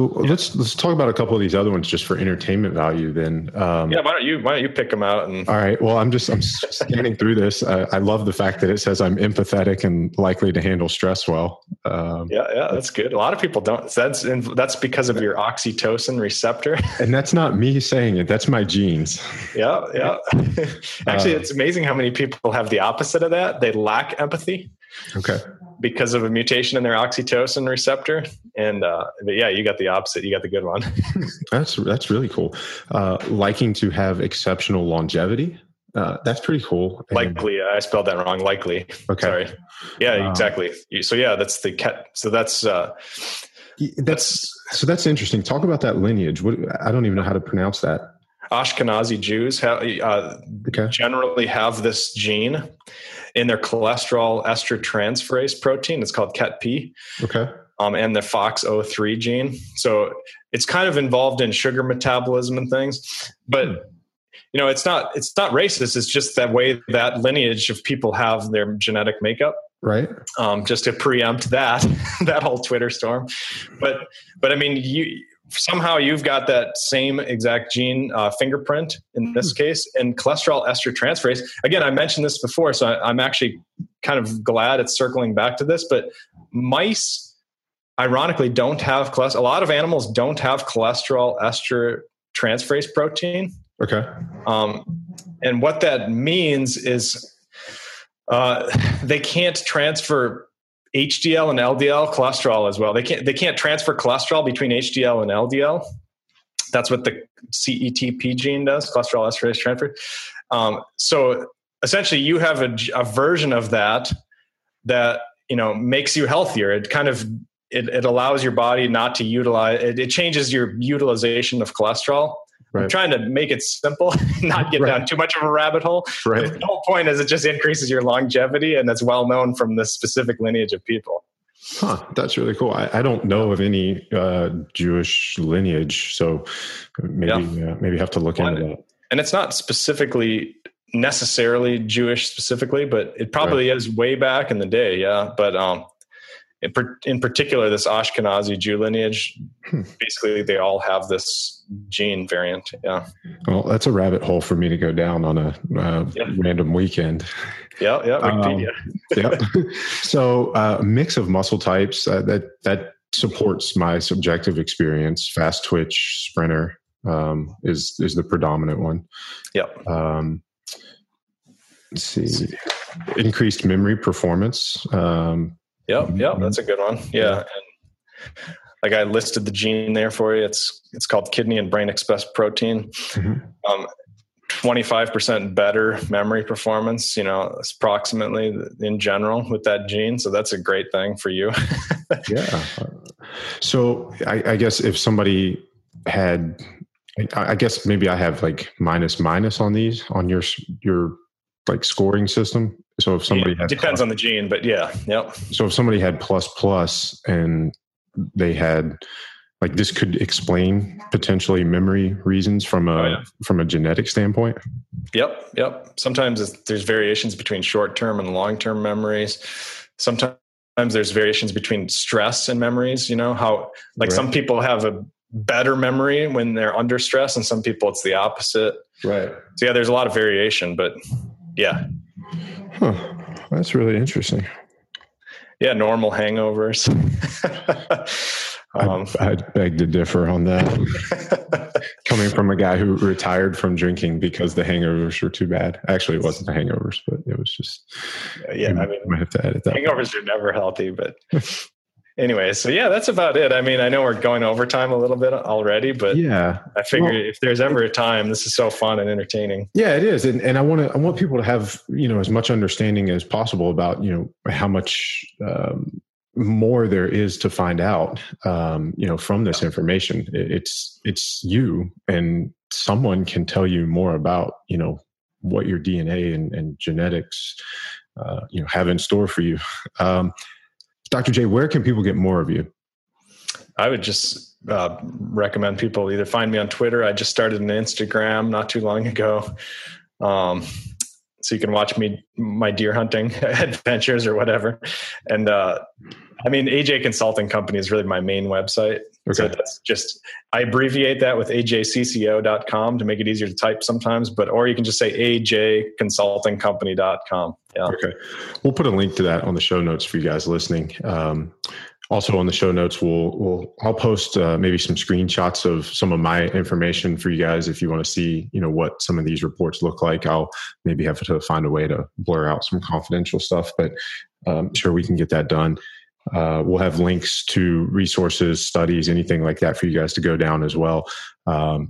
Let's talk about a couple of these other ones just for entertainment value then. Why don't you pick them out? And all right. Well, I'm scanning through this. I love the fact that it says I'm empathetic and likely to handle stress well. That's good. A lot of people don't. That's because of your oxytocin receptor. And that's not me saying it. That's my genes. Actually, it's amazing how many people have the opposite of that. They lack empathy. Okay. Because of a mutation in their oxytocin receptor. And, you got the opposite. You got the good one. That's really cool. Liking to have exceptional longevity. That's pretty cool. Likely. I spelled that wrong. Likely. Okay. Sorry. Yeah, exactly. That's the cat. So that's interesting. Talk about that lineage. I don't even know how to pronounce that. Ashkenazi Jews generally have this gene in their cholesterol ester transferase protein. It's called CAT-P. Okay. And the FOXO3 gene. So it's kind of involved in sugar metabolism and things. But you know, it's not racist. It's just that way that lineage of people have their genetic makeup. Right. Just to preempt that whole Twitter storm. But I mean, you've got that same exact gene fingerprint in this case, and cholesterol ester transferase. Again, I mentioned this before, so I'm actually kind of glad it's circling back to this, but mice ironically don't have cholesterol. A lot of animals don't have cholesterol ester transferase protein. Okay. And what that means is they can't transfer HDL and LDL cholesterol as well. They can't transfer cholesterol between HDL and LDL. That's what the CETP gene does, cholesterol esterase transfer. So essentially you have a version of that, you know, makes you healthier. It kind of, it allows your body not to utilize, it changes your utilization of cholesterol. Right. I'm trying to make it simple, not get down too much of a rabbit hole. Right. The whole point is it just increases your longevity, and that's well known from this specific lineage of people. Huh, that's really cool. I don't know of any Jewish lineage, so maybe have to look into that. And it's not specifically necessarily Jewish specifically, but it probably is way back in the day, But in particular, this Ashkenazi Jew lineage, basically they all have this gene variant. Yeah. Well, that's a rabbit hole for me to go down on a random weekend. Yeah. Yeah. Wikipedia. So a mix of muscle types that supports my subjective experience. Fast twitch sprinter is the predominant one. Yeah. Let's see. Increased memory performance. That's a good one. Yeah. And, like I listed the gene there for you. It's called kidney and brain expressed protein. 25% better memory performance, you know, approximately in general with that gene. So that's a great thing for you. Yeah. So I guess if somebody had, I guess maybe I have like minus on these, on your like scoring system. So if somebody had depends on the gene, but so if somebody had plus and they had, like, this could explain potentially memory reasons from a genetic standpoint. Yep. Sometimes there's variations between short-term and long-term memories. Sometimes there's variations between stress and memories, you know, how like some people have a better memory when they're under stress and some people it's the opposite. Right. So yeah, there's a lot of variation, but that's really interesting. Yeah, normal hangovers. I'd beg to differ on that. Coming from a guy who retired from drinking because the hangovers were too bad. Actually, it wasn't the hangovers, but it was just... Yeah, I mean, might have to edit that. Hangovers are never healthy, but... Anyway, so yeah, that's about it. I mean, I know we're going overtime a little bit already, but I figure if there's ever a time, this is so fun and entertaining. Yeah, it is. And I want people to have, you know, as much understanding as possible about, you know, how much more there is to find out, you know, from this information. It's you, and someone can tell you more about, you know, what your DNA and genetics, you know, have in store for you. Dr. J, where can people get more of you? I would just recommend people either find me on Twitter. I just started an Instagram not too long ago. So you can watch my deer hunting adventures or whatever. And I mean, AJ Consulting Company is really my main website. Okay. So that's just, I abbreviate that with ajcco.com to make it easier to type sometimes, or you can just say ajconsultingcompany.com. Yeah. Okay. We'll put a link to that on the show notes for you guys listening. Also on the show notes, I'll post maybe some screenshots of some of my information for you guys. If you want to see, you know, what some of these reports look like, I'll maybe have to find a way to blur out some confidential stuff, but I'm sure we can get that done. We'll have links to resources, studies, anything like that for you guys to go down as well. Go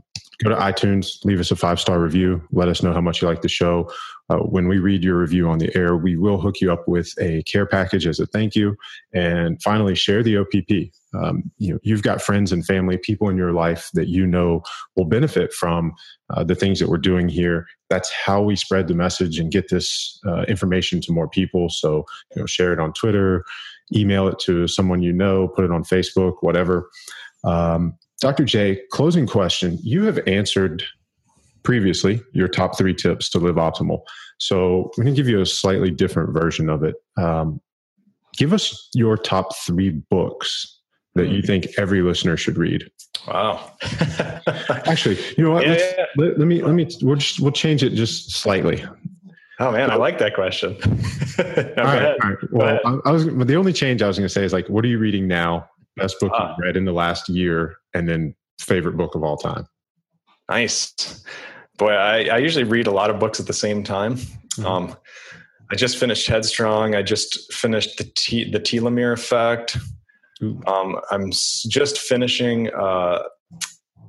to iTunes, leave us a 5-star review. Let us know how much you like the show. When we read your review on the air, we will hook you up with a care package as a thank you. And finally, share the OPP. You know, you've got friends and family, people in your life that you know will benefit from the things that we're doing here. That's how we spread the message and get this information to more people. So, you know, share it on Twitter, email it to someone you know, put it on Facebook, whatever. Dr. J, closing question. You have answered previously, your top three tips to live optimal. So we're going to give you a slightly different version of it. Give us your top three books that you think every listener should read. Wow. Actually, you know what? Yeah, We'll change it just slightly. Oh man, I like that question. All right. Well, the only change I was going to say is like, what are you reading now? Best book you've read in the last year, and then favorite book of all time. Nice. Boy, I usually read a lot of books at the same time. Mm-hmm. I just finished Headstrong. I just finished the Telomere Effect. I'm just finishing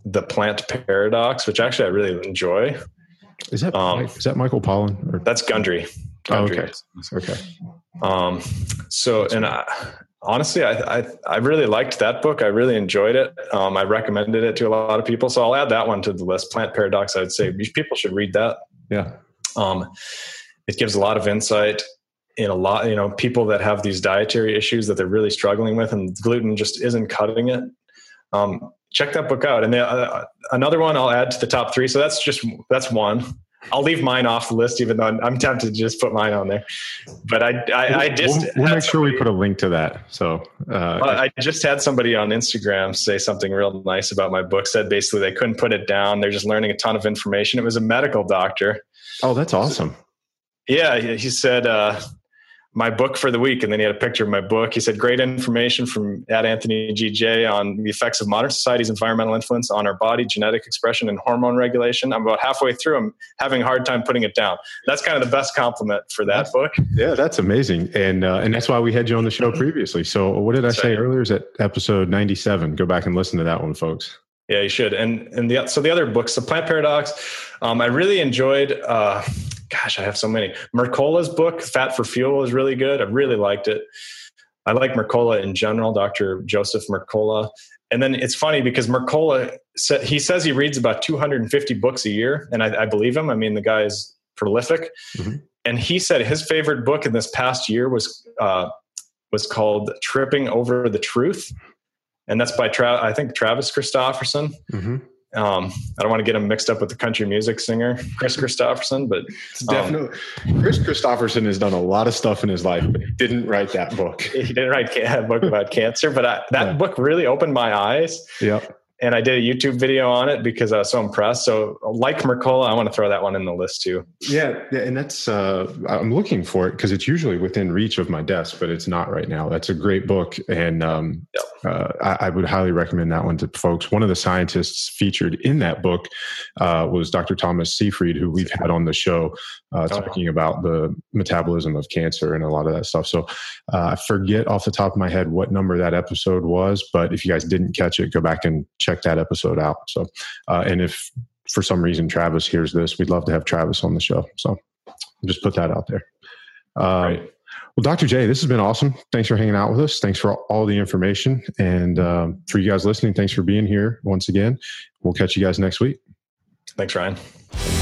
The Plant Paradox, which actually I really enjoy. Is that Michael Pollan? That's Gundry. Okay. Honestly, I really liked that book. I really enjoyed it. I recommended it to a lot of people. So I'll add that one to the list. Plant Paradox, I'd say people should read that. Yeah. It gives a lot of insight in a lot, people that have these dietary issues that they're really struggling with, and gluten just isn't cutting it. Check that book out. And another one I'll add to the top three. So that's one. I'll leave mine off the list, even though I'm tempted to just put mine on there. But we'll make sure we put a link to that. So I just had somebody on Instagram say something real nice about my book. Said basically they couldn't put it down. They're just learning a ton of information. It was a medical doctor. Oh, that's awesome. Yeah, he said my book for the week, and then he had a picture of my book. He said, "Great information from @AnthonyGJ on the effects of modern society's environmental influence on our body, genetic expression, and hormone regulation. I'm about halfway through. I'm having a hard time putting it down." That's kind of the best compliment for that book. Yeah, that's amazing, and that's why we had you on the show previously. So what did I say earlier? Is that episode 97? Go back and listen to that one, folks. Yeah, you should. And so the other books, The Plant Paradox. I really enjoyed. Gosh, I have so many. Mercola's book, Fat for Fuel, is really good. I really liked it. I like Mercola in general, Dr. Joseph Mercola. And then it's funny because Mercola, he says he reads about 250 books a year. And I believe him. I mean, the guy is prolific. Mm-hmm. And he said his favorite book in this past year was called Tripping Over the Truth. And that's by, Travis Christofferson. Mm-hmm. I don't want to get him mixed up with the country music singer, Chris Christofferson, but it's definitely Chris Christofferson has done a lot of stuff in his life, but he didn't write that book. He didn't write a book about cancer, but that book really opened my eyes. Yep. And I did a YouTube video on it because I was so impressed. So like Mercola, I want to throw that one in the list too. Yeah. And that's, I'm looking for it because it's usually within reach of my desk, but it's not right now. That's a great book. And I would highly recommend that one to folks. One of the scientists featured in that book was Dr. Thomas Seyfried, who we've had on the show talking about the metabolism of cancer and a lot of that stuff. So I forget off the top of my head what number that episode was, but if you guys didn't catch it, go back and check that episode out. So, and if for some reason Travis hears this, we'd love to have Travis on the show. So just put that out there. Right. Well, Dr. J, this has been awesome. Thanks for hanging out with us. Thanks for all the information. And for you guys listening, thanks for being here once again. We'll catch you guys next week. Thanks, Ryan.